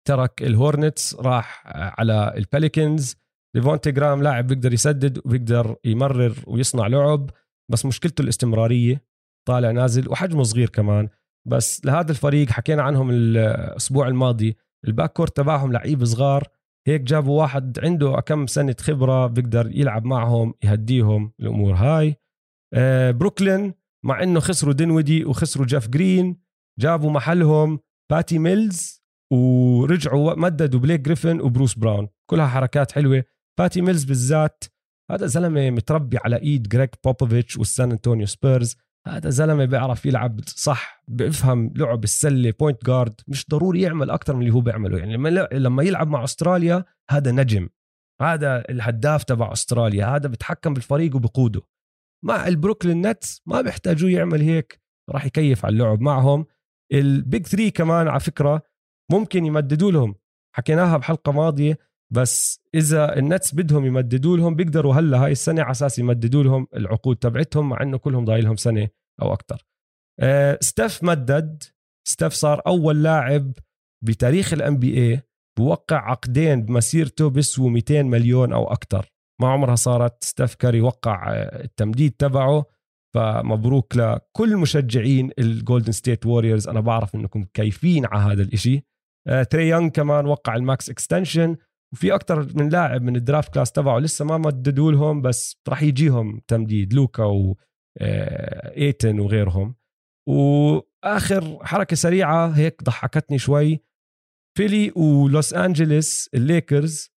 ترك الهورنتس راح على الباليكنز، ليفونتي جرام لاعب بيقدر يسدد وبيقدر يمرر ويصنع لعب، بس مشكلته الاستمرارية، طالع نازل وحجمه صغير كمان. بس لهذا الفريق حكينا عنهم الأسبوع الماضي، الباك كورت تبعهم لعيب صغار، هيك جابوا واحد عنده كم سنة خبرة بيقدر يلعب معهم يهديهم الأمور هاي. آه بروكلين مع أنه خسروا دينودي وخسروا جاف جرين، جابوا محلهم باتي ميلز ورجعوا مددوا بليك جريفن وبروس براون، كلها حركات حلوة. باتي ميلز بالذات هذا زلمة متربي على إيد جريج بوبوفيتش والسان أنتونيو سبيرز، هذا زلمة بيعرف يلعب صح، بيفهم لعب السلة بوينت جارد، مش ضروري يعمل أكتر من اللي هو بيعمله. يعني لما يلعب مع أستراليا هذا نجم، هذا الهداف تبع أستراليا، هذا بتحكم بالفريق وبقوده. مع البروكلين نتس ما بيحتاجوا يعمل هيك، راح يكيف على اللعب معهم. البيج ثري كمان على فكرة ممكن يمددوا لهم، حكيناها بحلقة ماضية، بس إذا النتس بدهم يمددوا لهم بيقدروا هلا هاي السنة على أساس يمددوا لهم العقود تبعتهم، مع إنه كلهم ضايلهم سنة أو أكتر. أه ستيف مدد، ستيف صار أول لاعب بتاريخ ال إن بي إيه بوقع عقدين بمسيرته بسووا مئتين مليون أو أكتر، ما عمرها صارت. ستيف كاري وقع التمديد تبعه، فمبروك لكل مشجعين الجولدن ستيت ووريرز، أنا بعرف إنكم كيفين على هذا الإشي. أه تري يونغ كمان وقع الماكس إكستنشن، وفي أكتر من لاعب من الدرافت كلاس تبعه لسه ما مددوا لهم بس رح يجيهم تمديد، لوكا و ايتن وغيرهم. وآخر حركة سريعة هيك ضحكتني شوي، فيلي ولوس أنجلس الليكرز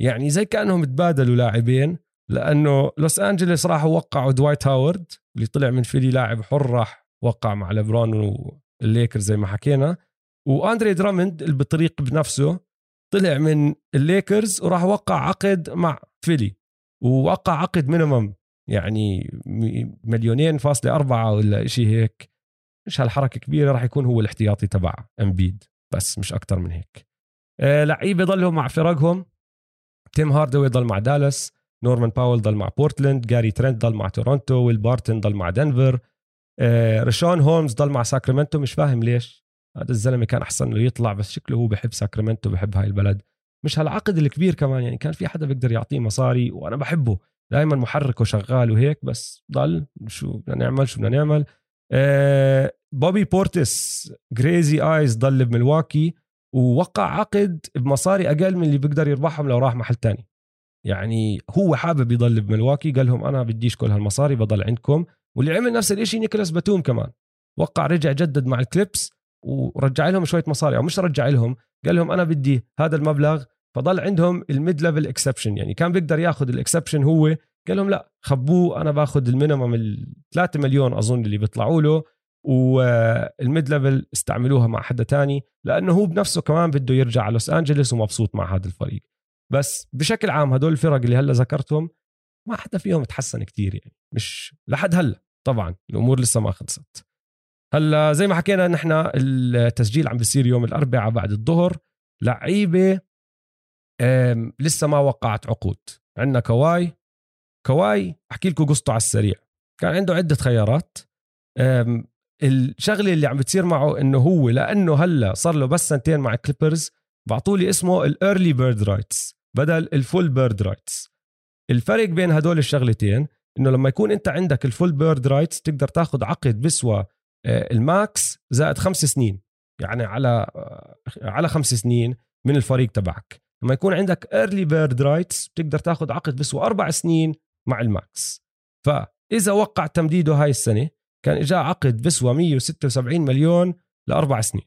يعني زي كأنهم تبادلوا لاعبين، لأنه لوس أنجلس راح وقعوا دوايت هاورد اللي طلع من فيلي لاعب حر، راح وقع مع ليبرون والليكرز زي ما حكينا، وأندري درامند البطريق بنفسه طلع من الليكرز وراح وقع عقد مع فيلي، ووقع عقد مينيمم يعني مليونين فاصلة أربعة ولا إشي هيك، مش هالحركة كبيرة، راح يكون هو الاحتياطي تبع أمبيد بس مش أكتر من هيك. آه لعيبة ضلوا مع فرقهم، تيم هاردوي ضل مع دالاس، نورمان باول ضل مع بورتلاند، جاري ترينت ضل مع تورونتو، ويل بارتن ضل مع دنفر، آه ريشون هولمز ضل مع ساكرامنتو، مش فاهم ليش، هذا الزلمة كان أحسن له يطلع، بس شكله هو بحب ساكرامنتو، بحب هاي البلد. مش هالعقد الكبير كمان يعني، كان في حدا بيقدر يعطيه مصاري، وأنا بحبه دائما محركه شغال وهيك، بس ضل شو بدنا نعمل شو بدنا نعمل. آه بوبي بورتس جريزي آيز ضل بملواكي ووقع عقد بمصاري أقل من اللي بيقدر يربحهم لو راح محل تاني، يعني هو حابب يضل بملواكي، قال لهم أنا بديش كل هالمصاري بضل عندكم. واللي عمل نفس الاشي نيكولاس باتوم كمان، وقع رجع جدد مع الكليبس ورجع لهم شوية مصاري، أو مش رجع لهم، قال لهم أنا بدي هذا المبلغ، فضل عندهم الميد ليفل اكسبشن، يعني كان بيقدر ياخذ الاكسبشن هو، قال لهم لا خبوه انا باخذ المينيمم الثلاثة مليون اظن اللي بيطلعوا له، والميد ليفل استعملوها مع حدا تاني، لانه هو بنفسه كمان بده يرجع على لوس انجلس ومبسوط مع هذا الفريق. بس بشكل عام هدول الفرق اللي هلا ذكرتهم ما حدا فيهم تحسن كتير، يعني مش لحد هلا، طبعا الامور لسه ما خلصت. هلا زي ما حكينا نحن التسجيل عم بيصير يوم الاربعاء بعد الظهر، لعيبه لسه ما وقعت عقود. عندنا كواي، كواي أحكي لكم قصته على السريع، كان عنده عدة خيارات. الشغلة اللي عم بتصير معه إنه هو لأنه هلأ صار له بس سنتين مع كليبرز، بعطولي اسمه الأرلي بيرد رايتس بدل الفول بيرد رايتس. الفرق بين هدول الشغلتين إنه لما يكون أنت عندك الفول بيرد رايتس تقدر تاخد عقد بسوى الماكس زائد خمس سنين، يعني على على خمس سنين من الفريق تبعك. لما يكون عندك early bird rights بتقدر تاخد عقد بسوى أربع سنين مع الماكس، فإذا وقع تمديده هاي السنة كان إجا عقد بسوى مئة وستة وسبعين مليون لأربع سنين.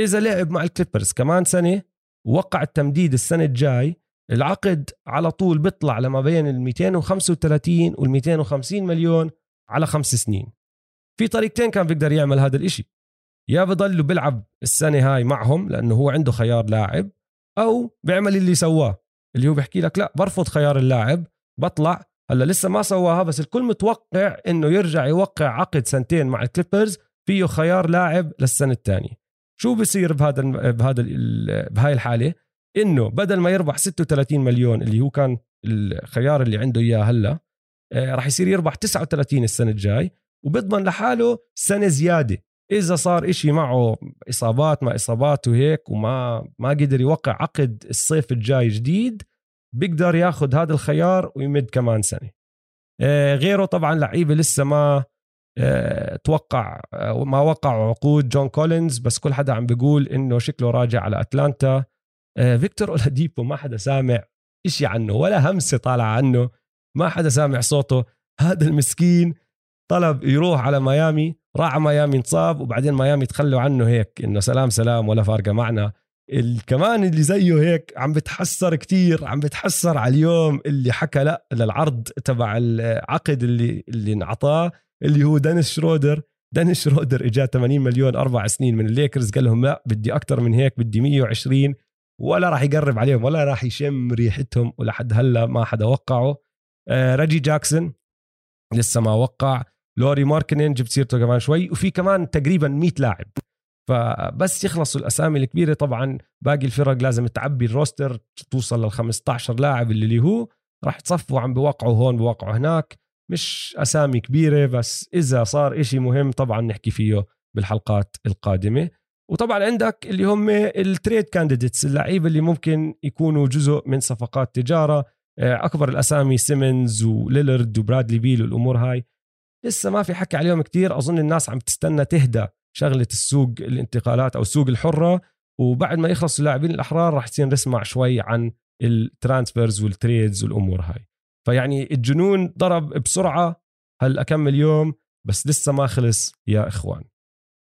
إذا لعب مع الكليبرز كمان سنة ووقع التمديد السنة الجاي، العقد على طول بطلع لما بين ال مئتين وخمسة وثلاثين وال مئتين وخمسين مليون على خمس سنين. في طريقتين كان بيقدر يعمل هذا الإشي، يا بضل بلعب السنة هاي معهم لأنه هو عنده خيار لاعب، أو بيعمل اللي سواه اللي هو بيحكي لك لا برفض خيار اللاعب بطلع. هلا لسه ما سواها، بس الكل متوقع إنه يرجع يوقع عقد سنتين مع الكليبرز فيه خيار لاعب للسنة الثانية. شو بصير بهذا بهذا بهاي الحالة؟ إنه بدل ما يربح ستة وثلاثين مليون اللي هو كان الخيار اللي عنده إياه هلا، راح يصير يربح تسعة وثلاثين السنة الجاي، وبضمن لحاله سنة زيادة إذا صار إشي معه إصابات ما إصابات وهيك، وما ما قدر يوقع عقد الصيف الجاي جديد، بيقدر ياخد هذا الخيار ويمد كمان سنة. غيره طبعا لعيبة لسه ما توقع ما وقع عقود، جون كولينز بس كل حدا عم بيقول انه شكله راجع على أتلانتا. فيكتور أولاديبو ما حدا سامع إشي عنه ولا همسة طالع عنه، ما حدا سامع صوته. هذا المسكين طلب يروح على ميامي، راح على ميامي انصاب، وبعدين ميامي تخلوا عنه هيك انه سلام سلام ولا فارقة معنا. الكمان اللي زيه هيك عم بتحسر كتير، عم بتحسر على اليوم اللي حكى لا للعرض تبع العقد اللي اللي انعطاه اللي هو دانيس شرودر. دانيس شرودر اجا ثمانين مليون أربع سنين من الليكرز، قال لهم لا بدي أكتر من هيك، بدي مية وعشرين، ولا راح يقرب عليهم ولا راح يشم ريحتهم، ولحد هلا ما حدا وقعه. آه ريجي جاكسون لسه ما وقع، لوري ماركنين جبت سيرته كمان شوي، وفي كمان تقريبا مية لاعب. فبس يخلصوا الأسامي الكبيرة طبعا باقي الفرق لازم تعبي الروستر توصل للخمسة عشر لاعب اللي هو راح تصفوا عم بواقعوا هون بواقعوا هناك، مش أسامي كبيرة. بس إذا صار إشي مهم طبعا نحكي فيه بالحلقات القادمة. وطبعا عندك اللي هم التريد كانديديتس، اللعيبة اللي ممكن يكونوا جزء من صفقات تجارة. أكبر الأسامي سيمنز وليلرد وبرادلي بيل والأمور هاي لسه ما في حكي عليهم كتير. أظن الناس عم تستنى تهدى شغلة السوق الانتقالات أو السوق الحرة، وبعد ما يخلصوا اللاعبين الأحرار راح تصير نسمع شوي عن الترانسفيرز والتريدز والأمور هاي. فيعني الجنون ضرب بسرعة هلأ كم اليوم، بس لسه ما خلص يا إخوان.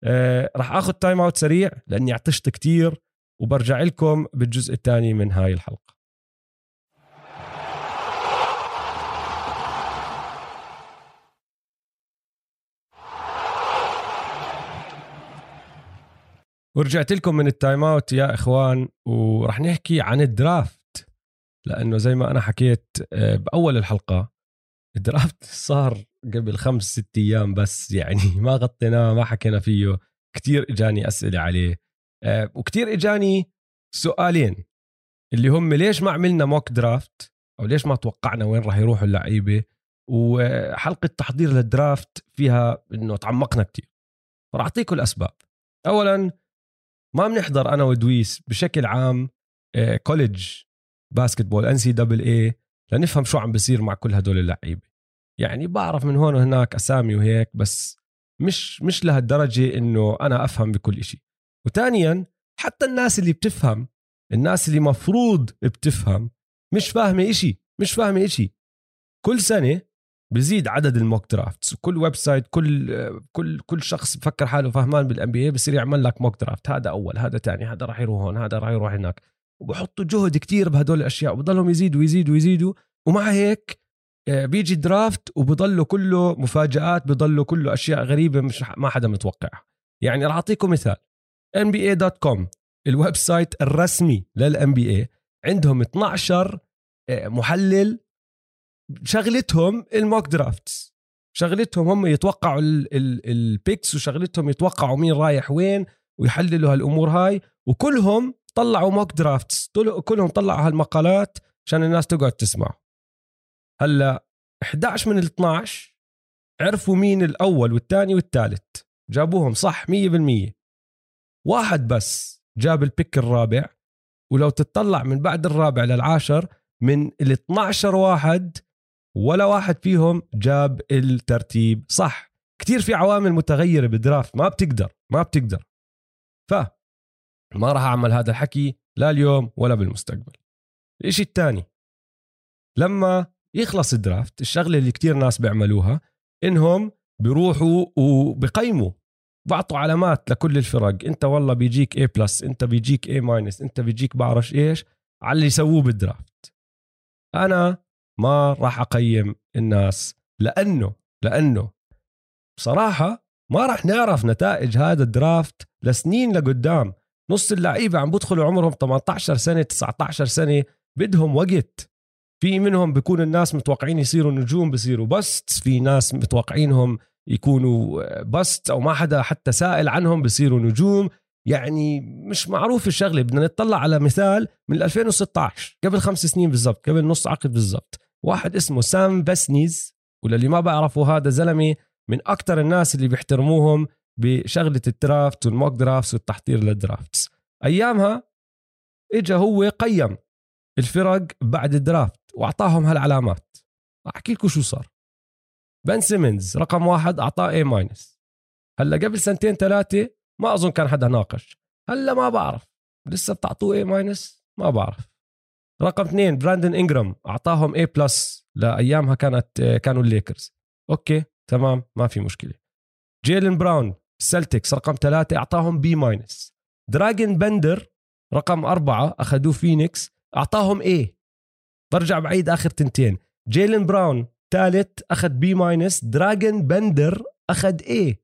أه راح أخذ تايم أوت سريع لأني عطشت كتير، وبرجع لكم بالجزء الثاني من هاي الحلقة. ورجعت لكم من التايم أوت يا إخوان، ورح نحكي عن الدرافت، لأنه زي ما أنا حكيت بأول الحلقة الدرافت صار قبل خمس ست أيام بس، يعني ما غطيناه ما حكينا فيه كتير. إجاني أسئلة عليه، وكتير إجاني سؤالين اللي هم ليش ما عملنا موك درافت، أو ليش ما توقعنا وين راح يروحوا اللعيبة. وحلقة تحضير للدرافت فيها إنه تعمقنا كتير، راح أعطيكم الأسباب. أولاً ما بنحضر أنا ودويس بشكل عام كوليدج باسكتبول ان سي دبل اي لنفهم شو عم بصير مع كل هدول اللعيبة. يعني بعرف من هون وهناك أسامي وهيك، بس مش مش لهالدرجة إنه أنا أفهم بكل إشي. وثانياً حتى الناس اللي بتفهم، الناس اللي مفروض بتفهم، مش فاهمة إشي مش فاهمة إشي. كل سنة بزيد عدد الموك درافتس، وكل ويب سايت كل كل كل شخص بفكر حاله فهمان بالان بي اي بصير يعمل لك موك درافت، هذا اول هذا تاني هذا راح يروح هون هذا راح يروح هناك، وبحطوا جهد كتير بهدول الاشياء وبضلهم يزيدوا ويزيدوا ويزيدوا. ومع هيك بيجي درافت وبضلوا كله مفاجآت، بضلوا كله اشياء غريبه مش ما حدا متوقعها. يعني راح اعطيكم مثال إن بي إيه دوت كوم الويب سايت الرسمي للان بي اي، عندهم اثني عشر محلل شغلتهم الموك درافتس، شغلتهم هم يتوقعوا البيكس، وشغلتهم يتوقعوا مين رايح وين ويحللوا هالأمور هاي. وكلهم طلعوا موك درافتس، كلهم طلعوا هالمقالات عشان الناس تقعد تسمع. هلأ إحدى عشر من الاثنى عشر عرفوا مين الأول والثاني والثالث، جابوهم صح مية بالمية. واحد بس جاب البيك الرابع، ولو تتطلع من بعد الرابع للعاشر من الاثنى عشر واحد ولا واحد فيهم جاب الترتيب صح. كتير في عوامل متغيرة بالدرافت، ما بتقدر ما بتقدر فما راح أعمل هذا الحكي لا اليوم ولا بالمستقبل. الاشي الثاني، لما يخلص الدرافت الشغلة اللي كتير ناس بيعملوها إنهم بيروحوا وبقيموا، بعطوا علامات لكل الفرق، انت والله بيجيك A بلس، انت بيجيك A ماينس، انت بيجيك بعرف ايش على اللي يسووه بالدرافت. أنا ما راح أقيم الناس، لأنه لأنه بصراحة ما راح نعرف نتائج هذا الدرافت لسنين لقدام. نص اللعيبة عم بدخلوا عمرهم ثمانية عشر سنة تسعة عشر سنة، بدهم وقت. في منهم بيكون الناس متوقعين يصيروا نجوم بيصيروا بست، في ناس متوقعينهم يكونوا بست أو ما حدا حتى سائل عنهم بيصيروا نجوم. يعني مش معروف الشغلة. بدنا نتطلع على مثال من ألفين وستة عشر قبل خمس سنين بالضبط، قبل نص عقد بالضبط، واحد اسمه سام باسنيز، وللي ما بعرفوا هذا زلمي من أكتر الناس اللي بيحترموهم بشغلة الدرافت والموك درافت والتحضير للدرافتس. أيامها إجا هو قيم الفرق بعد الدرافت واعطاهم هالعلامات. احكي لكم شو صار. بن سيمنز رقم واحد اعطاه اي ماينس. هلا قبل سنتين ثلاثه ما اظن كان حدا ناقش. هلا ما بعرف لسه بتعطوه اي ماينس، ما بعرف. رقم اثنين براندن انجرام اعطاهم اي بلس، لايامها كانت كانوا الليكرز. اوكي تمام ما في مشكله. جيلن براون سلتكس رقم ثلاثة اعطاهم بي ماينس. دراجن بندر رقم أربعة اخذوه فينيكس اعطاهم ايه. برجع بعيد اخر تنتين، جيلن براون ثالث اخذ بي ماينس، دراجن بندر اخذ ايه.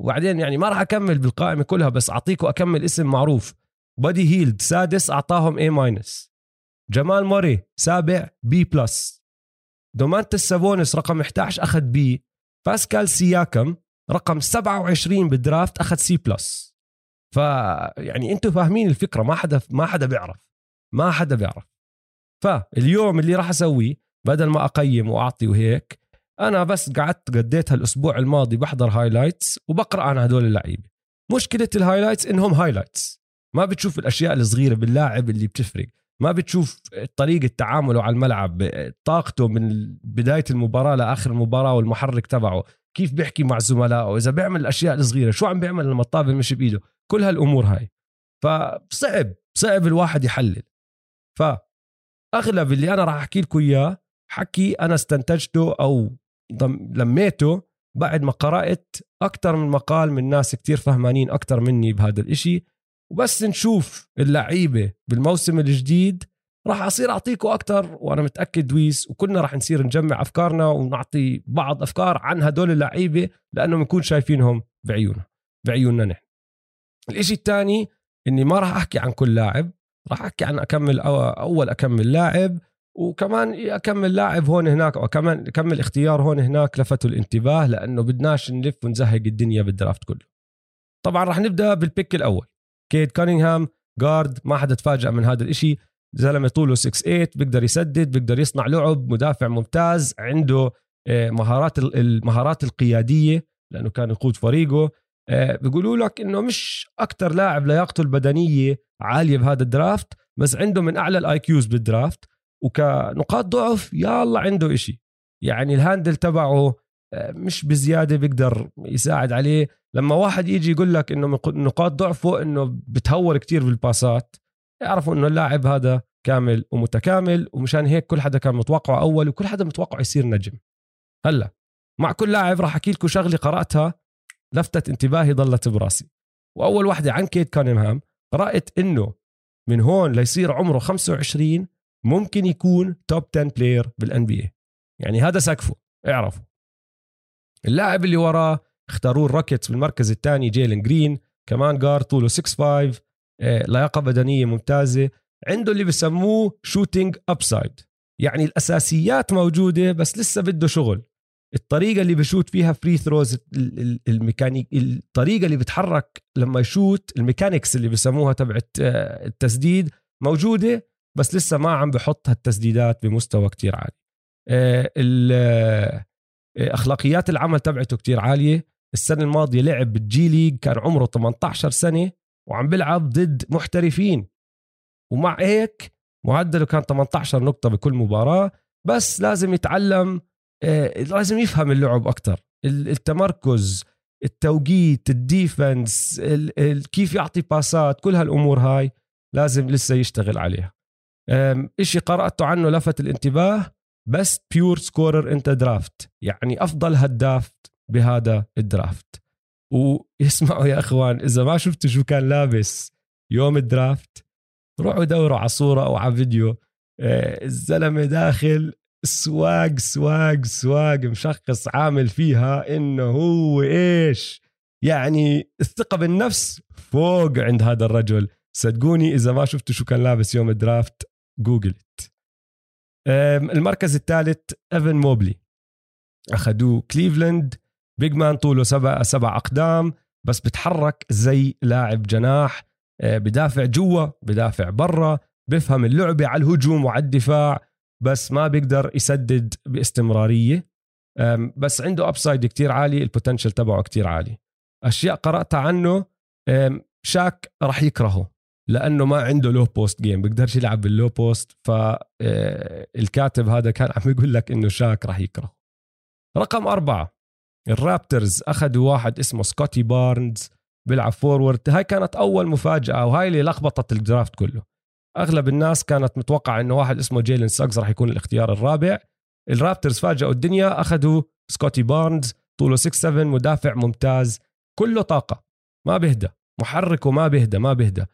وبعدين يعني ما راح اكمل بالقائمه كلها، بس اعطيكم اكمل اسم معروف. بادي هيلد سادس اعطاهم ايه ماينس. جمال موري سابع بي بلس. دومانتس سافونس رقم إحدى عشر اخذ بي. باسكال سياكم رقم سبعة وعشرين بالدرافت اخذ سي بلس. فيعني انتم فاهمين الفكره، ما حدا ما حدا بيعرف ما حدا بيعرف فاليوم اللي راح اسويه بدل ما اقيم واعطي وهيك، انا بس قعدت قديت هالاسبوع الماضي بحضر هايلايتس وبقرا عن هدول اللعيبه. مشكله الهايلايتس انهم هايلايتس، ما بتشوف الاشياء الصغيره باللاعب اللي بتفرق، ما بتشوف طريقه تعامله على الملعب، طاقته من بدايه المباراه لاخر المباراه، والمحرك تبعه، كيف بيحكي مع زملائه، اذا بيعمل الاشياء الصغيره شو عم بيعمل لما الطابه مش بايده، كل هالامور هاي. فصعب صعب الواحد يحلل. فأغلب اللي أنا راح أحكي لكم إياه حكي أنا استنتجته أو لميته بعد ما قرأت أكتر من مقال من ناس كتير فهمانين أكتر مني بهذا الإشي. وبس نشوف اللعيبة بالموسم الجديد راح أصير أعطيكم أكتر، وأنا متأكد دويس وكلنا راح نصير نجمع أفكارنا ونعطي بعض أفكار عن هدول اللعيبة لأنه منكون شايفينهم بعيوننا بعيوننا نحن. الإشي الثاني إني ما راح أحكي عن كل لاعب، راح أحكي عن أكمل أول أكمل لاعب، وكمان أكمل لاعب هون هناك، وكمان أكمل اختيار هون هناك لفتوا الانتباه، لأنه بدناش نلف ونزهق الدنيا بالدرافت كله. طبعا راح نبدأ بالبيك الأول، كيد كانينغهام جارد. ما حدا تفاجأ من هذا الإشي، زلمة طوله ستة فوت ثمانية، بيقدر يسدد، بيقدر يصنع لعب، مدافع ممتاز، عنده مهارات المهارات القيادية لأنه كان يقود فريقه. بيقولوا لك إنه مش أكتر لاعب لياقته البدنية عالية بهذا الدرافت، بس عنده من أعلى الآي كيوز بالدرافت، وكنقاط ضعف يالله عنده إشي. يعني الهاندل تبعه مش بزيادة، بيقدر يساعد عليه. لما واحد يجي يقول لك إنه نقاط ضعفه إنه بتهور كتير بالباسات، يعرفوا إنه اللاعب هذا كامل ومتكامل، ومشان هيك كل حدا كان متوقعه أول، وكل حدا متوقع يصير نجم. هلا مع كل لاعب راح أحكي لكم شغلة قرأتها لفتت انتباهي ضلت براسي. وأول واحدة عن كيد كانينغهام، رأيت إنه من هون ليصير عمره خمسة وعشرين ممكن يكون توب عشرة بلاير بالNBA. يعني هذا سقفه، اعرفوا. اللاعب اللي وراه اختاروه الروكيتس بالمركز الثاني جيلن جرين، كمان جار طوله ستة فايف، لياقة بدنية ممتازة، عنده اللي بسموه شوتينج أبسايد، يعني الأساسيات موجودة بس لسه بده شغل. الطريقة اللي بشوت فيها فري ثروز، الميكانيك، الطريقة اللي بتحرك لما يشوت، الميكانيكس اللي بسموها تبعت التسديد موجودة، بس لسه ما عم بحط هالتسديدات بمستوى كتير عالي. أخلاقيات العمل تبعته كتير عالية. السنة الماضية لعب بالجي ليج، كان عمره ثمانية عشر سنة وعم بلعب ضد محترفين، ومع هيك معدله كان ثمانية عشر نقطة بكل مباراة. بس لازم يتعلم، لازم يفهم اللعب أكتر، التمركز، التوقيت، الديفنس، كيف يعطي باسات، كل هالأمور هاي لازم لسه يشتغل عليها. إشي قرأته عنه لفت الانتباه، بس بيور سكورر انت درافت، يعني أفضل هداف بهذا الدرافت. واسمعوا يا أخوان، إذا ما شفتوا شو كان لابس يوم الدرافت روحوا دوروا على صورة أو على فيديو. الزلمة داخل سواق سواق سواق مشخص، عامل فيها انه هو ايش، يعني الثقة بالنفس فوق عند هذا الرجل. صدقوني اذا ما شفتوا شو كان لابس يوم الدرافت جوجلت. المركز الثالث ايفن موبلي، اخذوه كليفلند. بيج مان طوله سبع سبع اقدام، بس بتحرك زي لاعب جناح، بدافع جوا بدافع برا، بفهم اللعبة على الهجوم وعلى الدفاع، بس ما بيقدر يسدد باستمرارية. بس عنده أبسايد كتير عالي، البوتنشل تبعه كتير عالي. أشياء قرأتها عنه، شاك رح يكرهه، لأنه ما عنده لو بوست جيم، بقدرش يلعب باللو بوست. فالكاتب هذا كان عم يقول لك إنه شاك رح يكره. رقم أربعة، الرابترز أخذوا واحد اسمه سكوتي بارنز بيلعب فورورد. هاي كانت أول مفاجأة وهاي اللي لخبطت الدرافت كله. أغلب الناس كانت متوقعة إنه واحد اسمه جيلن ساكس رح يكون الاختيار الرابع. الرابترز فاجأوا الدنيا، أخذوا سكوتي بارنز، طوله ستة سبعة، مدافع ممتاز، كله طاقة، ما بهدى، محركه ما بهدى ما بهدى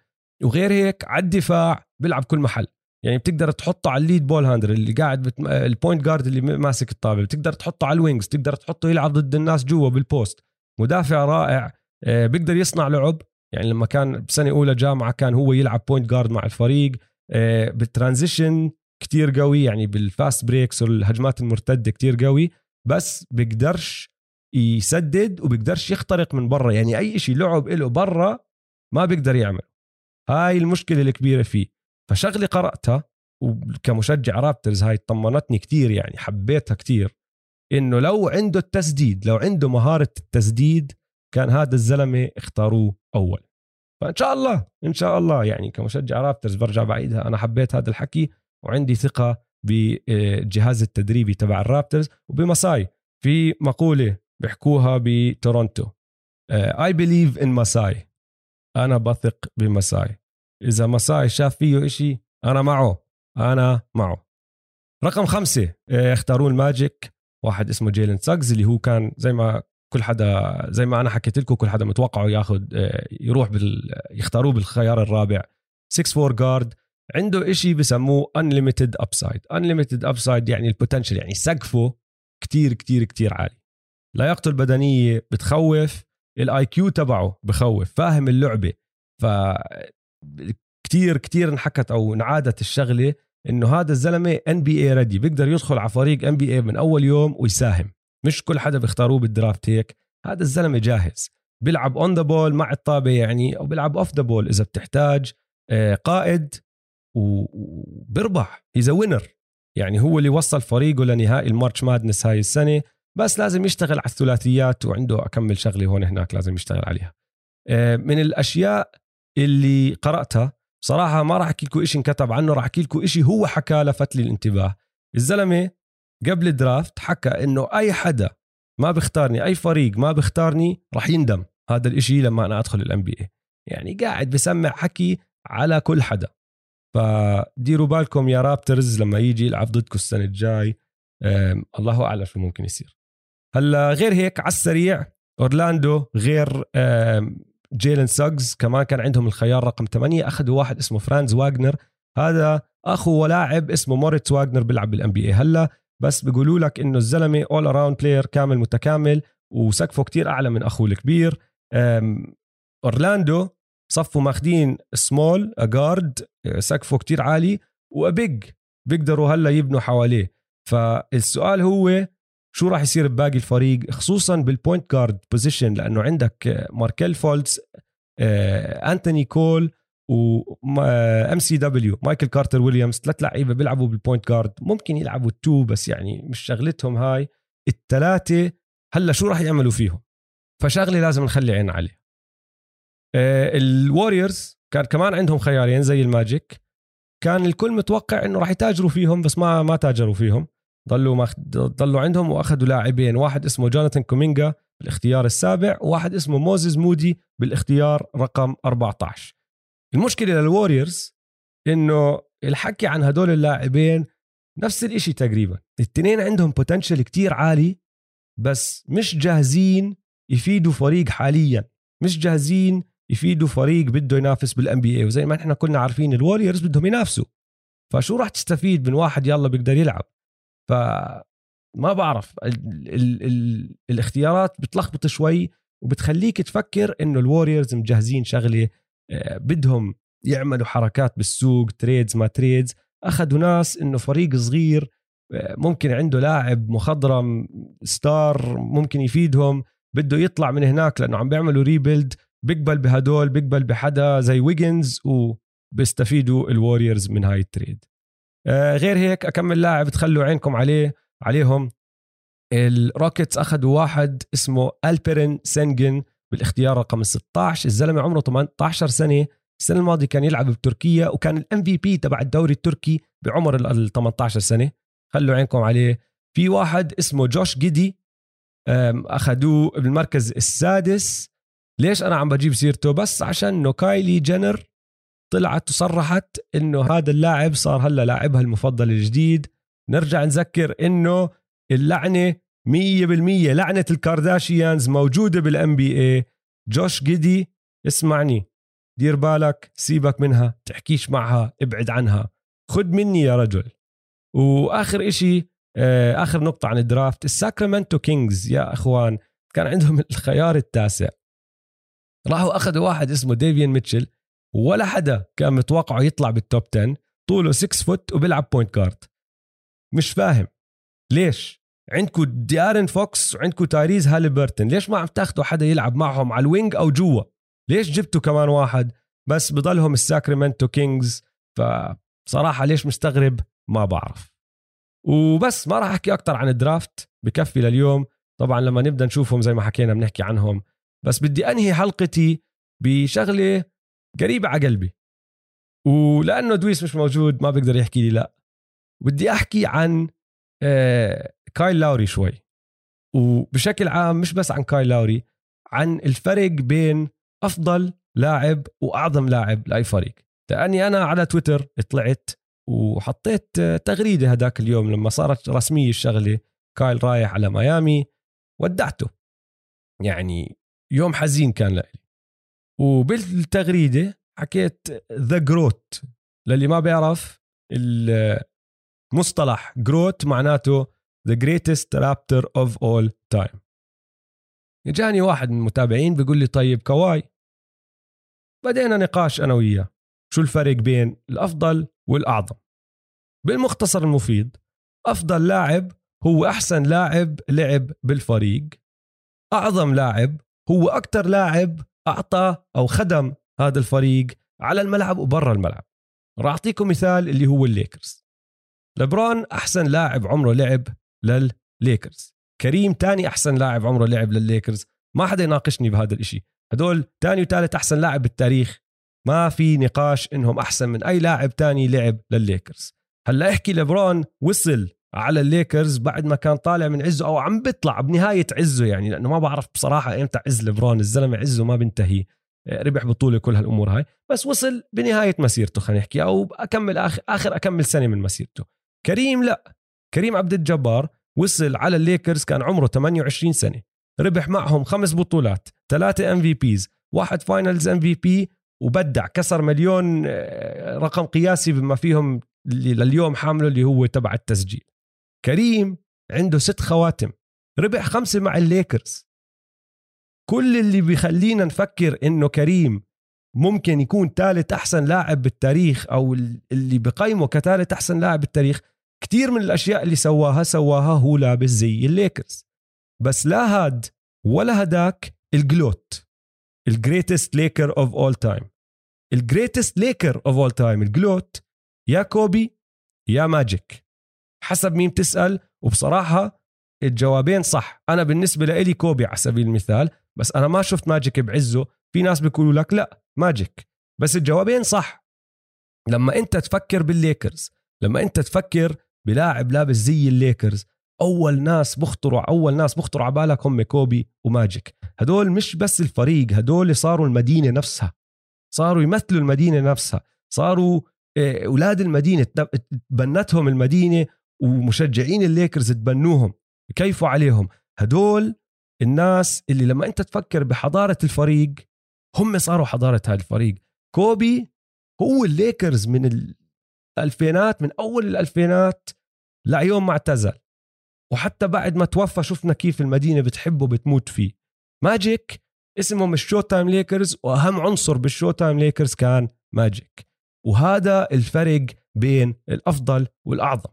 وغير هيك على الدفاع بيلعب كل محل. يعني بتقدر تحطه على الليد بول هاندر اللي قاعد بت... البوينت جارد اللي ماسك الطابة، بتقدر تحطه على الوينجز، بتقدر تحطه يلعب ضد الناس جوا بالبوست. مدافع رائع، بيقدر يصنع لعب. يعني لما كان بسنة أولى جامعة كان هو يلعب بوينت جارد مع الفريق. بالترانزيشن كتير قوي، يعني بالفاست بريكس والهجمات المرتدة كتير قوي، بس بيقدرش يسدد وبيقدرش يخترق من برا. يعني أي شيء لعب إله برا ما بيقدر يعمل. هاي المشكلة الكبيرة فيه. فشغلي قرأتها وكمشجع رابترز هاي طمنتني كتير، يعني حبيتها كتير، إنه لو عنده التسديد، لو عنده مهارة التسديد، كان هذا الزلمة اختاروه أول. فإن شاء الله إن شاء الله يعني كمشجع رابترز برجع بعيدها، أنا حبيت هذا الحكي وعندي ثقة بالجهاز التدريبي تبع الرابترز وبمساي. في مقولة بيحكوها بتورونتو، I believe in مساي، أنا بثق بمساي. إذا مساي شاف فيه إشي أنا معه أنا معه رقم خمسة، اختارون الماجيك، واحد اسمه جيلن ساكس اللي هو كان زي ما كل حدا زي ما أنا حكيت لكم كل حدا متوقعه ياخد يروح بال يختاروه بالخيار الرابع. ستة أربعة جارد، عنده إشي بسموه unlimited upside. unlimited upside يعني البوتنشل، يعني سقفه كتير كتير كتير عالي. لياقته البدنية بتخوف، الاي كيو تبعه بخوف، فاهم اللعبة. فكتير كتير انحكت او انعادت الشغلة انه هذا الزلمة إن بي إيه ready، بيقدر يدخل على فريق إن بي إيه من اول يوم ويساهم. مش كل حدا بيختاروه بالدرافت هيك. هذا الزلمة جاهز، بيلعب on the ball مع الطابة يعني، او بيلعب off the ball اذا بتحتاج، قائد وبربح. he's a winner، يعني هو اللي وصل فريقه لنهائي المارتش مادنس هاي السنة، بس لازم يشتغل على الثلاثيات وعنده أكمل شغلي هون هناك لازم يشتغل عليها. من الأشياء اللي قرأتها صراحة ما راح أحكي لكم إشي انكتب عنه، راح أحكي لكم إشي هو حكى لفت لي الانتباه. الزلمة قبل الدرافت حكى إنه أي حدا ما بختارني، أي فريق ما بختارني راح يندم هذا الإشي لما أنا أدخل ال إن بي إيه. يعني قاعد بسمع حكي على كل حدا. فديروا بالكم يا رابترز لما يجي يلعب ضدكم السنة الجاي، الله أعلم شو ممكن يصير. هلا غير هيك على السريع، أورلاندو غير جيلن ساكس كمان كان عندهم الخيار رقم ثمانية، أخذوا واحد اسمه فرانز واغنر. هذا أخو ولاعب اسمه موريتس واغنر بيلعب بالان بي اي هلا، بس بيقولوا لك إنه الزلمة all around player كامل متكامل وسقفه كتير أعلى من أخوه الكبير. أورلاندو صفوا ماخدين سمول أجارد سقفه كتير عالي وأبيج، بيقدروا هلا يبنوا حواليه. فالسؤال هو شو راح يصير بباقي الفريق، خصوصا بالبوينت جارد بوزيشن، لأنه عندك ماركيل فولتز، أنتوني كول، وام سي دبليو مايكل كارتر ويليامز، ثلاث لعيبة بيلعبوا بالبوينت جارد. ممكن يلعبوا التو بس يعني مش شغلتهم هاي الثلاثة. هلا شو راح يعملوا فيهم؟ فشغلي لازم نخلي عين عليه. الواريورز كان كمان عندهم خيارين زي الماجيك، كان الكل متوقع إنه راح يتاجروا فيهم بس ما ما تاجروا فيهم، ضلوا ما ضلوا عندهم واخذوا لاعبين، واحد اسمه جوناثان كومينجا بالاختيار السابع، وواحد اسمه موزيز مودي بالاختيار رقم أربعة عشر. المشكلة للواريورز إنه الحكي عن هدول اللاعبين نفس الإشي تقريبا، الاثنين عندهم بوتنشل كتير عالي بس مش جاهزين يفيدوا فريق حاليا، مش جاهزين يفيدوا فريق بده ينافس بالان بي اي. وزي ما احنا كلنا عارفين الواريورز بدهم ينافسوا، فشو راح تستفيد من واحد يلا بيقدر يلعب؟ فما بعرف ال ال ال الاختيارات بتلخبط شوي وبتخليك تفكر انه الواريورز مجهزين شغله، بدهم يعملوا حركات بالسوق، تريدز ما تريدز. اخذوا ناس انه فريق صغير ممكن عنده لاعب مخضرم ستار ممكن يفيدهم، بده يطلع من هناك لانه عم بيعملوا ريبيلد، بيقبل بهدول، بيقبل بحدا زي ويجنز، وبيستفيدوا الواريورز من هاي التريد. آه غير هيك أكمل لاعب تخلوا عينكم عليه عليهم، الروكيتس أخذوا واحد اسمه ألبرين سينجن بالاختيار رقم ستة عشر. الزلمة عمره ثمانية عشر سنة، السنة الماضية كان يلعب بتركيا وكان الام في بي تبع الدوري التركي بعمر ال ثمانية عشر سنة. خلوا عينكم عليه. في واحد اسمه جوش جيدي أخدوه بالمركز السادس. ليش أنا عم بجيب سيرته؟ بس عشان إنه كايلي جينر طلعت وصرحت إنه هذا اللاعب صار هلا لاعبها المفضل الجديد. نرجع نذكر إنه اللعنة مية بالمية لعنة الكارداشيانز موجودة بالان بي اي. جوش جيدي اسمعني، دير بالك، سيبك منها، تحكيش معها، ابعد عنها، خد مني يا رجل. وآخر إشي، آخر نقطة عن الدرافت، الساكرامنتو كينجز يا أخوان كان عندهم الخيار التاسع، راحوا أخذوا واحد اسمه ديفيان ميتشل، ولا حدا كان متوقعه يطلع بالتوب عشرة. طوله ستة فوت وبيلعب بوينت كارد. مش فاهم ليش عندكوا ديارين فوكس وعندكوا تايريز هاليبرتون، ليش ما عم تاخدوا حدا يلعب معهم على الوينج أو جوا؟ ليش جبتوا كمان واحد؟ بس بضلهم الساكرامنتو كينجز. فصراحة ليش مستغرب ما بعرف. وبس ما راح أحكي أكتر عن الدرافت، بكفي لليوم. طبعا لما نبدأ نشوفهم زي ما حكينا بنحكي عنهم، بس بدي أنهي حلقتي بشغلة قريبة على قلبي، ولأنه دويس مش موجود ما بقدر يحكي لي لأ. بدي أحكي عن كايل لاوري شوي، وبشكل عام مش بس عن كايل لاوري، عن الفرق بين أفضل لاعب وأعظم لاعب لأي فريق. لأني أنا على تويتر طلعت وحطيت تغريدة هداك اليوم لما صارت رسمية الشغلة، كايل رايح على ميامي، ودعته. يعني يوم حزين كان لألي. وبالتغريدة حكيت The Groat. للي ما بيعرف المصطلح Groat معناته The Greatest Raptor of All Time. جاني واحد من المتابعين بيقول لي طيب كواي، بدينا نقاش أنا وياه شو الفرق بين الأفضل والأعظم. بالمختصر المفيد، أفضل لاعب هو أحسن لاعب لعب بالفريق، أعظم لاعب هو أكتر لاعب أعطى أو خدم هذا الفريق على الملعب وبرا الملعب. راح أعطيكم مثال اللي هو الليكرز. لبرون أحسن لاعب عمره لعب للليكرز، كريم تاني أحسن لاعب عمره لعب للليكرز، ما حدا يناقشني بهذا الاشي. هدول تاني وتالت أحسن لاعب بالتاريخ، ما في نقاش إنهم أحسن من أي لاعب تاني لعب للليكرز. هلأ احكي لبرون وصل على الليكرز بعد ما كان طالع من عزه، أو عم بيطلع بنهاية عزه، يعني لأنه ما بعرف بصراحة إمتى عز لبرون، الزلمة عزه ما بنتهي، ربح بطولة كل هالأمور هاي، بس وصل بنهاية مسيرته خلينا نحكي، أو أكمل آخر, آخر أكمل سنة من مسيرته. كريم لا، كريم عبد الجبار وصل على الليكرز كان عمره ثمانية وعشرين سنة، ربح معهم خمس بطولات، ثلاثة ام في بيز، واحد فاينلز ام في بي، وبدع كسر مليون رقم قياسي بما فيهم لليوم حامله اللي هو تبع التسجيل. كريم عنده ست خواتم، ربح خمسة مع الليكرز. كل اللي بيخلينا نفكر إنه كريم ممكن يكون ثالث أحسن لاعب بالتاريخ أو اللي بقيمه كثالث أحسن لاعب بالتاريخ، كتير من الأشياء اللي سواها سواها هو لابس زي الليكرز. بس لا هاد ولا هداك الجلوت، الجريتست ليكر أوف أول تايم. الجريتست ليكر أوف أول تايم الجلوت يا كوبي يا ماجيك، حسب مين بتسأل. وبصراحة الجوابين صح. أنا بالنسبة لإلي كوبي على سبيل المثال، بس أنا ما شفت ماجيك بعزه. في ناس بيقولوا لك لا ماجيك، بس الجوابين صح. لما أنت تفكر بالليكرز، لما أنت تفكر بلاعب لابس زي الليكرز، أول ناس بخطروا أول ناس بخطروا على بالك هم كوبي وماجيك. هدول مش بس الفريق، هدول صاروا المدينة نفسها، صاروا يمثلوا المدينة نفسها، صاروا أولاد المدينة، تبنتهم المدينة، ومشجعين الليكرز تبنوهم، كيفوا عليهم. هدول الناس اللي لما أنت تفكر بحضارة الفريق هم صاروا حضارة هذا الفريق. كوبي هو الليكرز من الألفينات، من أول الألفينات لعيوم ما اعتزل، وحتى بعد ما توفى شفنا كيف المدينة بتحبه بتموت فيه. ماجيك اسمهم الشو تايم ليكرز، وأهم عنصر بالشو تايم ليكرز كان ماجيك. وهذا الفرق بين الأفضل والأعظم.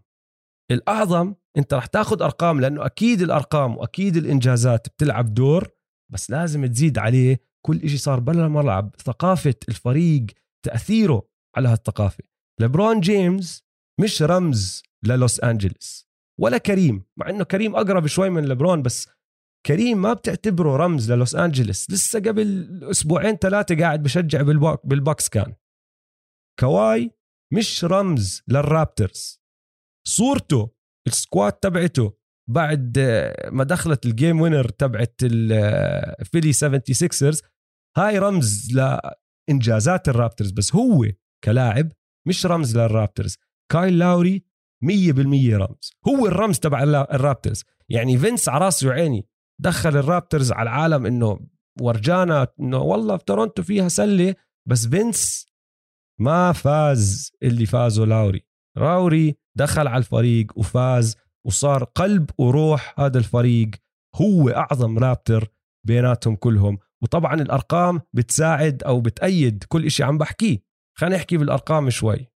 الأعظم أنت رح تاخد أرقام، لأنه أكيد الأرقام وأكيد الإنجازات بتلعب دور، بس لازم تزيد عليه كل إشي صار برا الملعب، ثقافة الفريق، تأثيره على هالثقافة. لبرون جيمز مش رمز للوس أنجلس، ولا كريم، مع أنه كريم أقرب شوي من لبرون، بس كريم ما بتعتبره رمز للوس أنجلس. لسه قبل أسبوعين ثلاثة قاعد بشجع بالبوكس كان، كواي مش رمز للرابترز. صورته السكواد تبعته بعد ما دخلت الجيم وينر تبعت الفيلي سيفنتي سيكسرز هاي رمز لإنجازات الرابترز، بس هو كلاعب مش رمز للرابترز. كايل لاوري مية بالمية رمز، هو الرمز تبع الرابترز. يعني فينس عراسي وعيني دخل الرابترز على العالم إنه ورجانا إنه والله في تورنتو فيها سلة، بس فينس ما فاز اللي فازه لاوري. لاوري دخل على الفريق وفاز وصار قلب وروح هذا الفريق، هو أعظم رابتر بيناتهم كلهم. وطبعا الأرقام بتساعد أو بتأيد كل إشي عم بحكيه. خلينا نحكي بالأرقام شوي.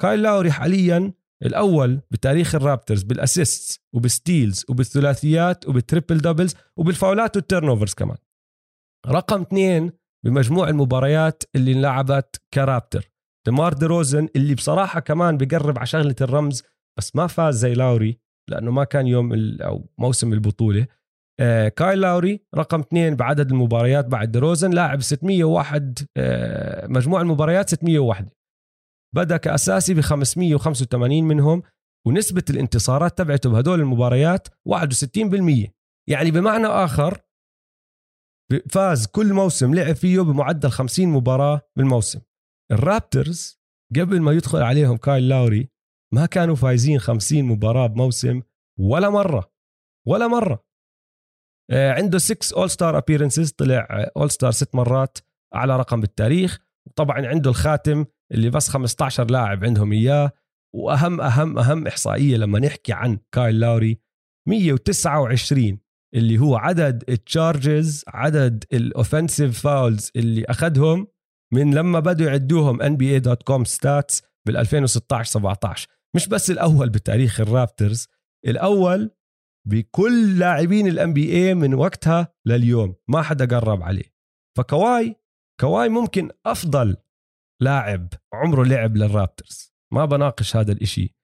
كايل لاوري حاليا الأول بتاريخ الرابترز بالأسيستس وبالستيلز وبالثلاثيات وبالتريبل دبلز وبالفاولات والترنوفرز كمان. رقم اثنين بمجموع المباريات اللي انلعبت كرابتر. دمار دي روزن اللي بصراحة كمان بقرب على شغلة الرمز، بس ما فاز زي لاوري لأنه ما كان يوم أو موسم البطولة. آه كايل لاوري رقم اثنين بعدد المباريات بعد دي روزن، لاعب ستمية وواحد آه مجموع المباريات ستمية وواحد، بدأ كأساسي ب خمسمية وخمسة وثمانين منهم، ونسبة الانتصارات تبعته بهدول المباريات واحد وستين بالمية. يعني بمعنى آخر فاز كل موسم لعب فيه بمعدل خمسين مباراة بالموسم. الرابترز قبل ما يدخل عليهم كايل لاوري ما كانوا فايزين خمسين مباراة بموسم ولا مرة ولا مرة. عنده ستة All Star Appearances، طلع All Star ست مرات على رقم بالتاريخ. وطبعا عنده الخاتم اللي بس خمستعشر لاعب عندهم إياه. وأهم أهم أهم إحصائية لما نحكي عن كايل لاوري مية وتسعة وعشرين اللي هو عدد التشارجز، عدد الأوفنسيف فاولز اللي أخدهم من لما بدوا يعدوهم إن بي إيه دوت كوم ستاتس بالألفين وستة عشر سبعة عشر. مش بس الأول بتاريخ الرابترز، الأول بكل لاعبين ال إن بي إيه من وقتها لليوم، ما حدا قرب عليه. فكواي كواي ممكن أفضل لاعب عمره لعب للرابترز، ما بناقش هذا الإشي،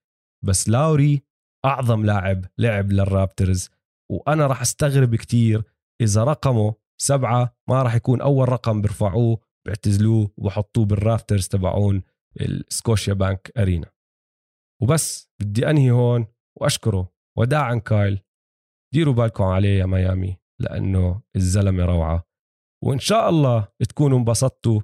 بس لاوري أعظم لاعب لعب للرابترز. وأنا راح أستغرب كتير إذا رقمه سبعة ما راح يكون أول رقم برفعوه بعتزلوه وحطوه بالرافترز تبعون السكوشيا بانك أرينا. وبس بدي أنهي هون وأشكره وداعا كايل. ديروا بالكم عليه يا ميامي لأنه الزلمة روعة، وإن شاء الله تكونوا انبسطتوا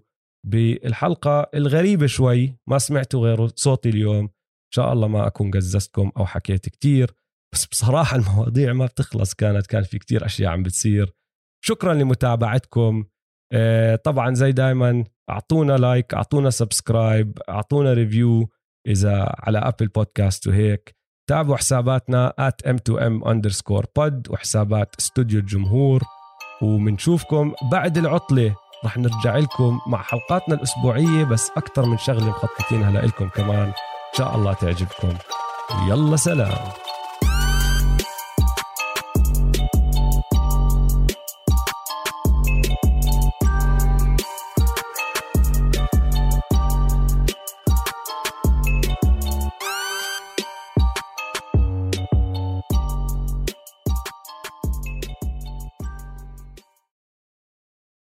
بالحلقة الغريبة شوي، ما سمعتوا غير صوتي اليوم. إن شاء الله ما أكون قززتكم أو حكيت كتير، بس بصراحة المواضيع ما بتخلص، كانت كان في كتير أشياء عم بتصير. شكرا لمتابعتكم. آه طبعا زي دايما أعطونا لايك، أعطونا سبسكرايب، أعطونا ريفيو إذا على أبل بودكاست وهيك. تابعوا حساباتنا at m two m underscore pod وحسابات استوديو الجمهور، ومنشوفكم بعد العطلة. رح نرجع لكم مع حلقاتنا الأسبوعية، بس أكتر من شغلة مخططينها لكم كمان، إن شاء الله تعجبكم. يلا سلام.